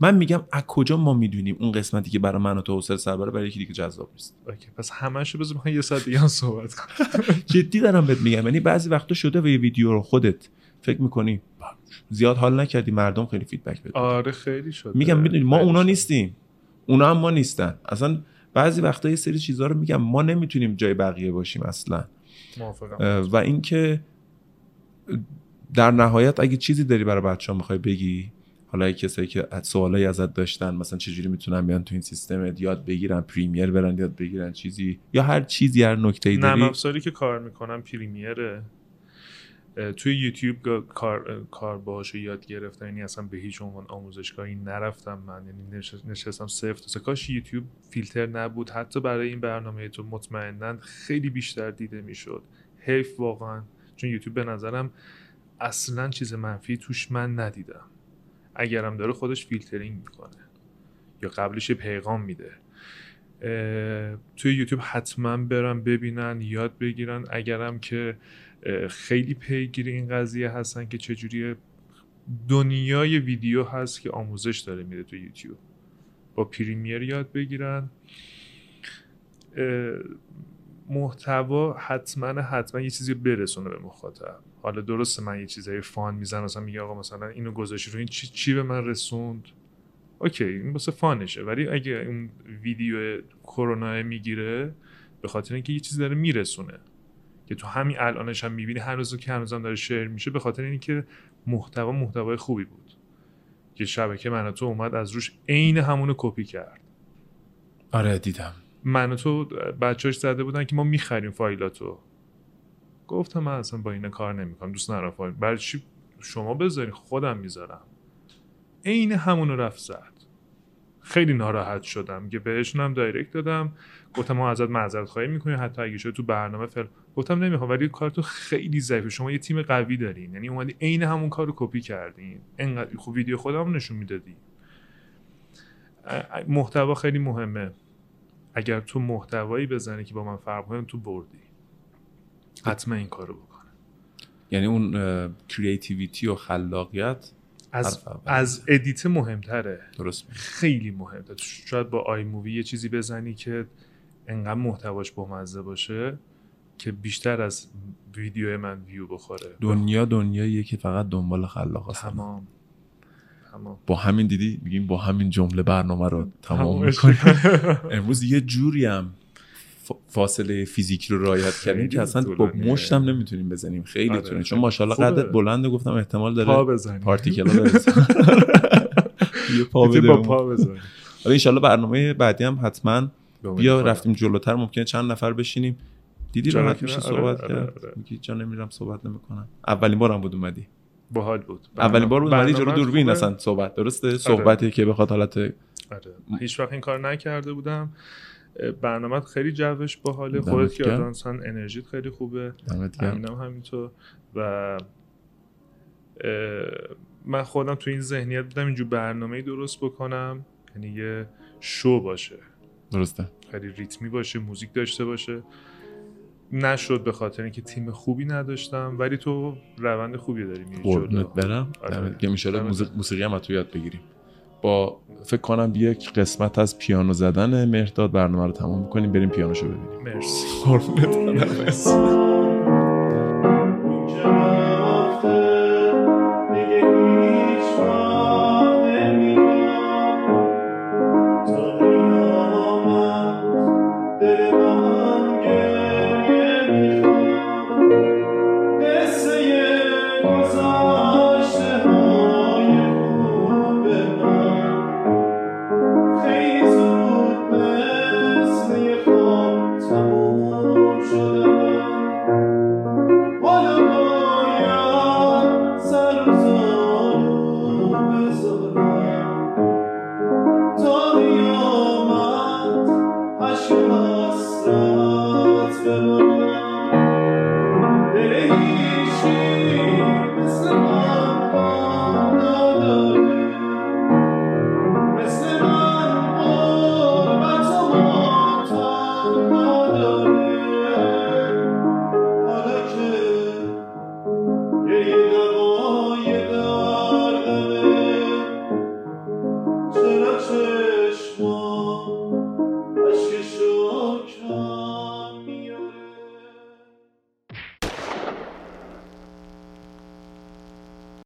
من میگم از کجا ما میدونیم اون قسمتی که برای من و تو حوصله سربره برای یکی دیگه جذاب نیست. اوکی پس همه‌شو بذار من یه ساعت دیگه صحبت کنم. جدی دارم بهت میگم، یعنی بعضی وقتا شده و یه ویدیو رو خودت فکر میکنی زیاد حال نکردی، مردم خیلی فیدبک بده. آره خیلی شد. میگم میدونی ما اونا نیستیم، اونا هم ما نیستن. اصلا بعضی وقتا یه سری چیزا رو میگم ما نمیتونیم جای بقیه باشیم اصلا. موافقم. و اینکه در نهایت اگه چیزی داری برای بچه‌ها میخوای بگی، حالا کسایی که سوالایی ازت داشتن مثلا چجوری میتونن بیان تو این سیستم یاد بگیرن، پریمیر برن یاد بگیرن، چیزی یا هر چیزی، هر نکته‌ای داری. نرم افزاری که کار میکنم پریمیره، توی یوتیوب کار باهاشو یاد گرفتم، یعنی اصلا به هیچ عنوان آموزشگاهی نرفتم من، یعنی نشستم صفر تا کاش یوتیوب فیلتر نبود، حتی برای این برنامه تو مطمئناً خیلی بیشتر دیده میشد. حیف واقعا، چون یوتیوب به نظرم اصلاً چیز منفی توش من ندیدم، اگرم داره خودش فیلترینگ میکنه یا قبلش پیغام میده. توی یوتیوب حتما برن ببینن یاد بگیرن، اگرم که خیلی پیگیر این قضیه هستن که چجوری دنیای ویدیو هست که آموزش داره میده تو یوتیوب، با پریمیر یاد بگیرن. محتوا حتما یه چیزی برسونه به مخاطب. حالا درسته من یه چیزای فان میزنم، مثلا میگه آقا مثلا اینو گذاشتی رو این چی به من رسوند، اوکی این واسه فانشه، ولی اگه اون ویدیو کرونا میگیره به خاطر اینکه یه چیزی داره میرسونه که تو همین الانش هم میبینی، هنوزم داره شیر میشه، به خاطر اینکه محتوای خوبی بود که شبکه من و تو اومد از روش عین همونو کپی کرد. آره دیدم من و تو بچه‌اش زده بودن که ما میخریم فایلاتو، گفتم من اصلا با اینا کار نمیکنم، دوست ندارم فایل، برای چی شما بذارین خودم میذارم، عین همونو رفت زد. خیلی ناراحت شدم که بهشونم دایرکت دادم، گفتم ما ازت معذرت خواهی میکنیم، حتی اگه شده تو برنامه گفتم نمیخوام، ولی کارتو خیلی ضعیفه، شما یه تیم قوی دارین، یعنی اومدی عین همون کارو کپی کردین، انقدر خوب ویدیو خودمون نشون میدادی. محتوا خیلی مهمه، اگر تو محتوایی بزنی که با من فرق کنه تو بردی، حتما این کارو بکنه. یعنی اون کریتیویتی و خلاقیت از ادیت مهمتره. درست، خیلی مهمتره. شاید با آی مووی یه چیزی بزنی که انقدر محتواش بامزه باشه که بیشتر از ویدیو من ویو بخوره. دنیاییه که فقط دنبال خلاق هستن. تمام. با همین دیدی میگیم با همین جمله برنامه رو تمام میکنیم. امروز یه جوری هم فاصله فیزیکی رو رعایت کردیم که اصلا با مشتم نمیتونیم بزنیم. خیلی تونه، چون ماشاءالله قدت بلنده، گفتم احتمال داره پارتیکل ها برسن، یه پا بزنیم. انشالله برنامه بعدی هم حتما بیا، رفتیم جلوتر ممکنه چند نفر بشینیم. دیدی راحت میشه صحبت کرد، میگی جا نمیرم صحبت نمیکنم. اولین بارم بود اومدی، باحال بود. اولین بار بود اومدی جلو دوربین اصلا صحبت، درسته صحبتی که بخواد حالت، هیچ وقت این کار نکرده بودم. برنامه خیلی جوش با حال خودت که آدانسن، انرژیت خیلی خوبه، همینم همینطور. و من خودم تو این ذهنیت بودم اینجور برنامه‌ای درست بکنم، یعنی یه شو باشه، درسته، خیلی ریتمی باشه، موزیک داشته باشه. نشد به خاطر اینکه تیم خوبی نداشتم، ولی تو روند خوبی داری میری جلو. قربونت برم. ان شاءالله موسیقی هم تو یاد بگیریم. با فکر کنم یک قسمت از پیانو زدن مهرداد برنامه رو تمام می‌کنیم، بریم پیانوشو ببینیم. مرسی. قربونت برم.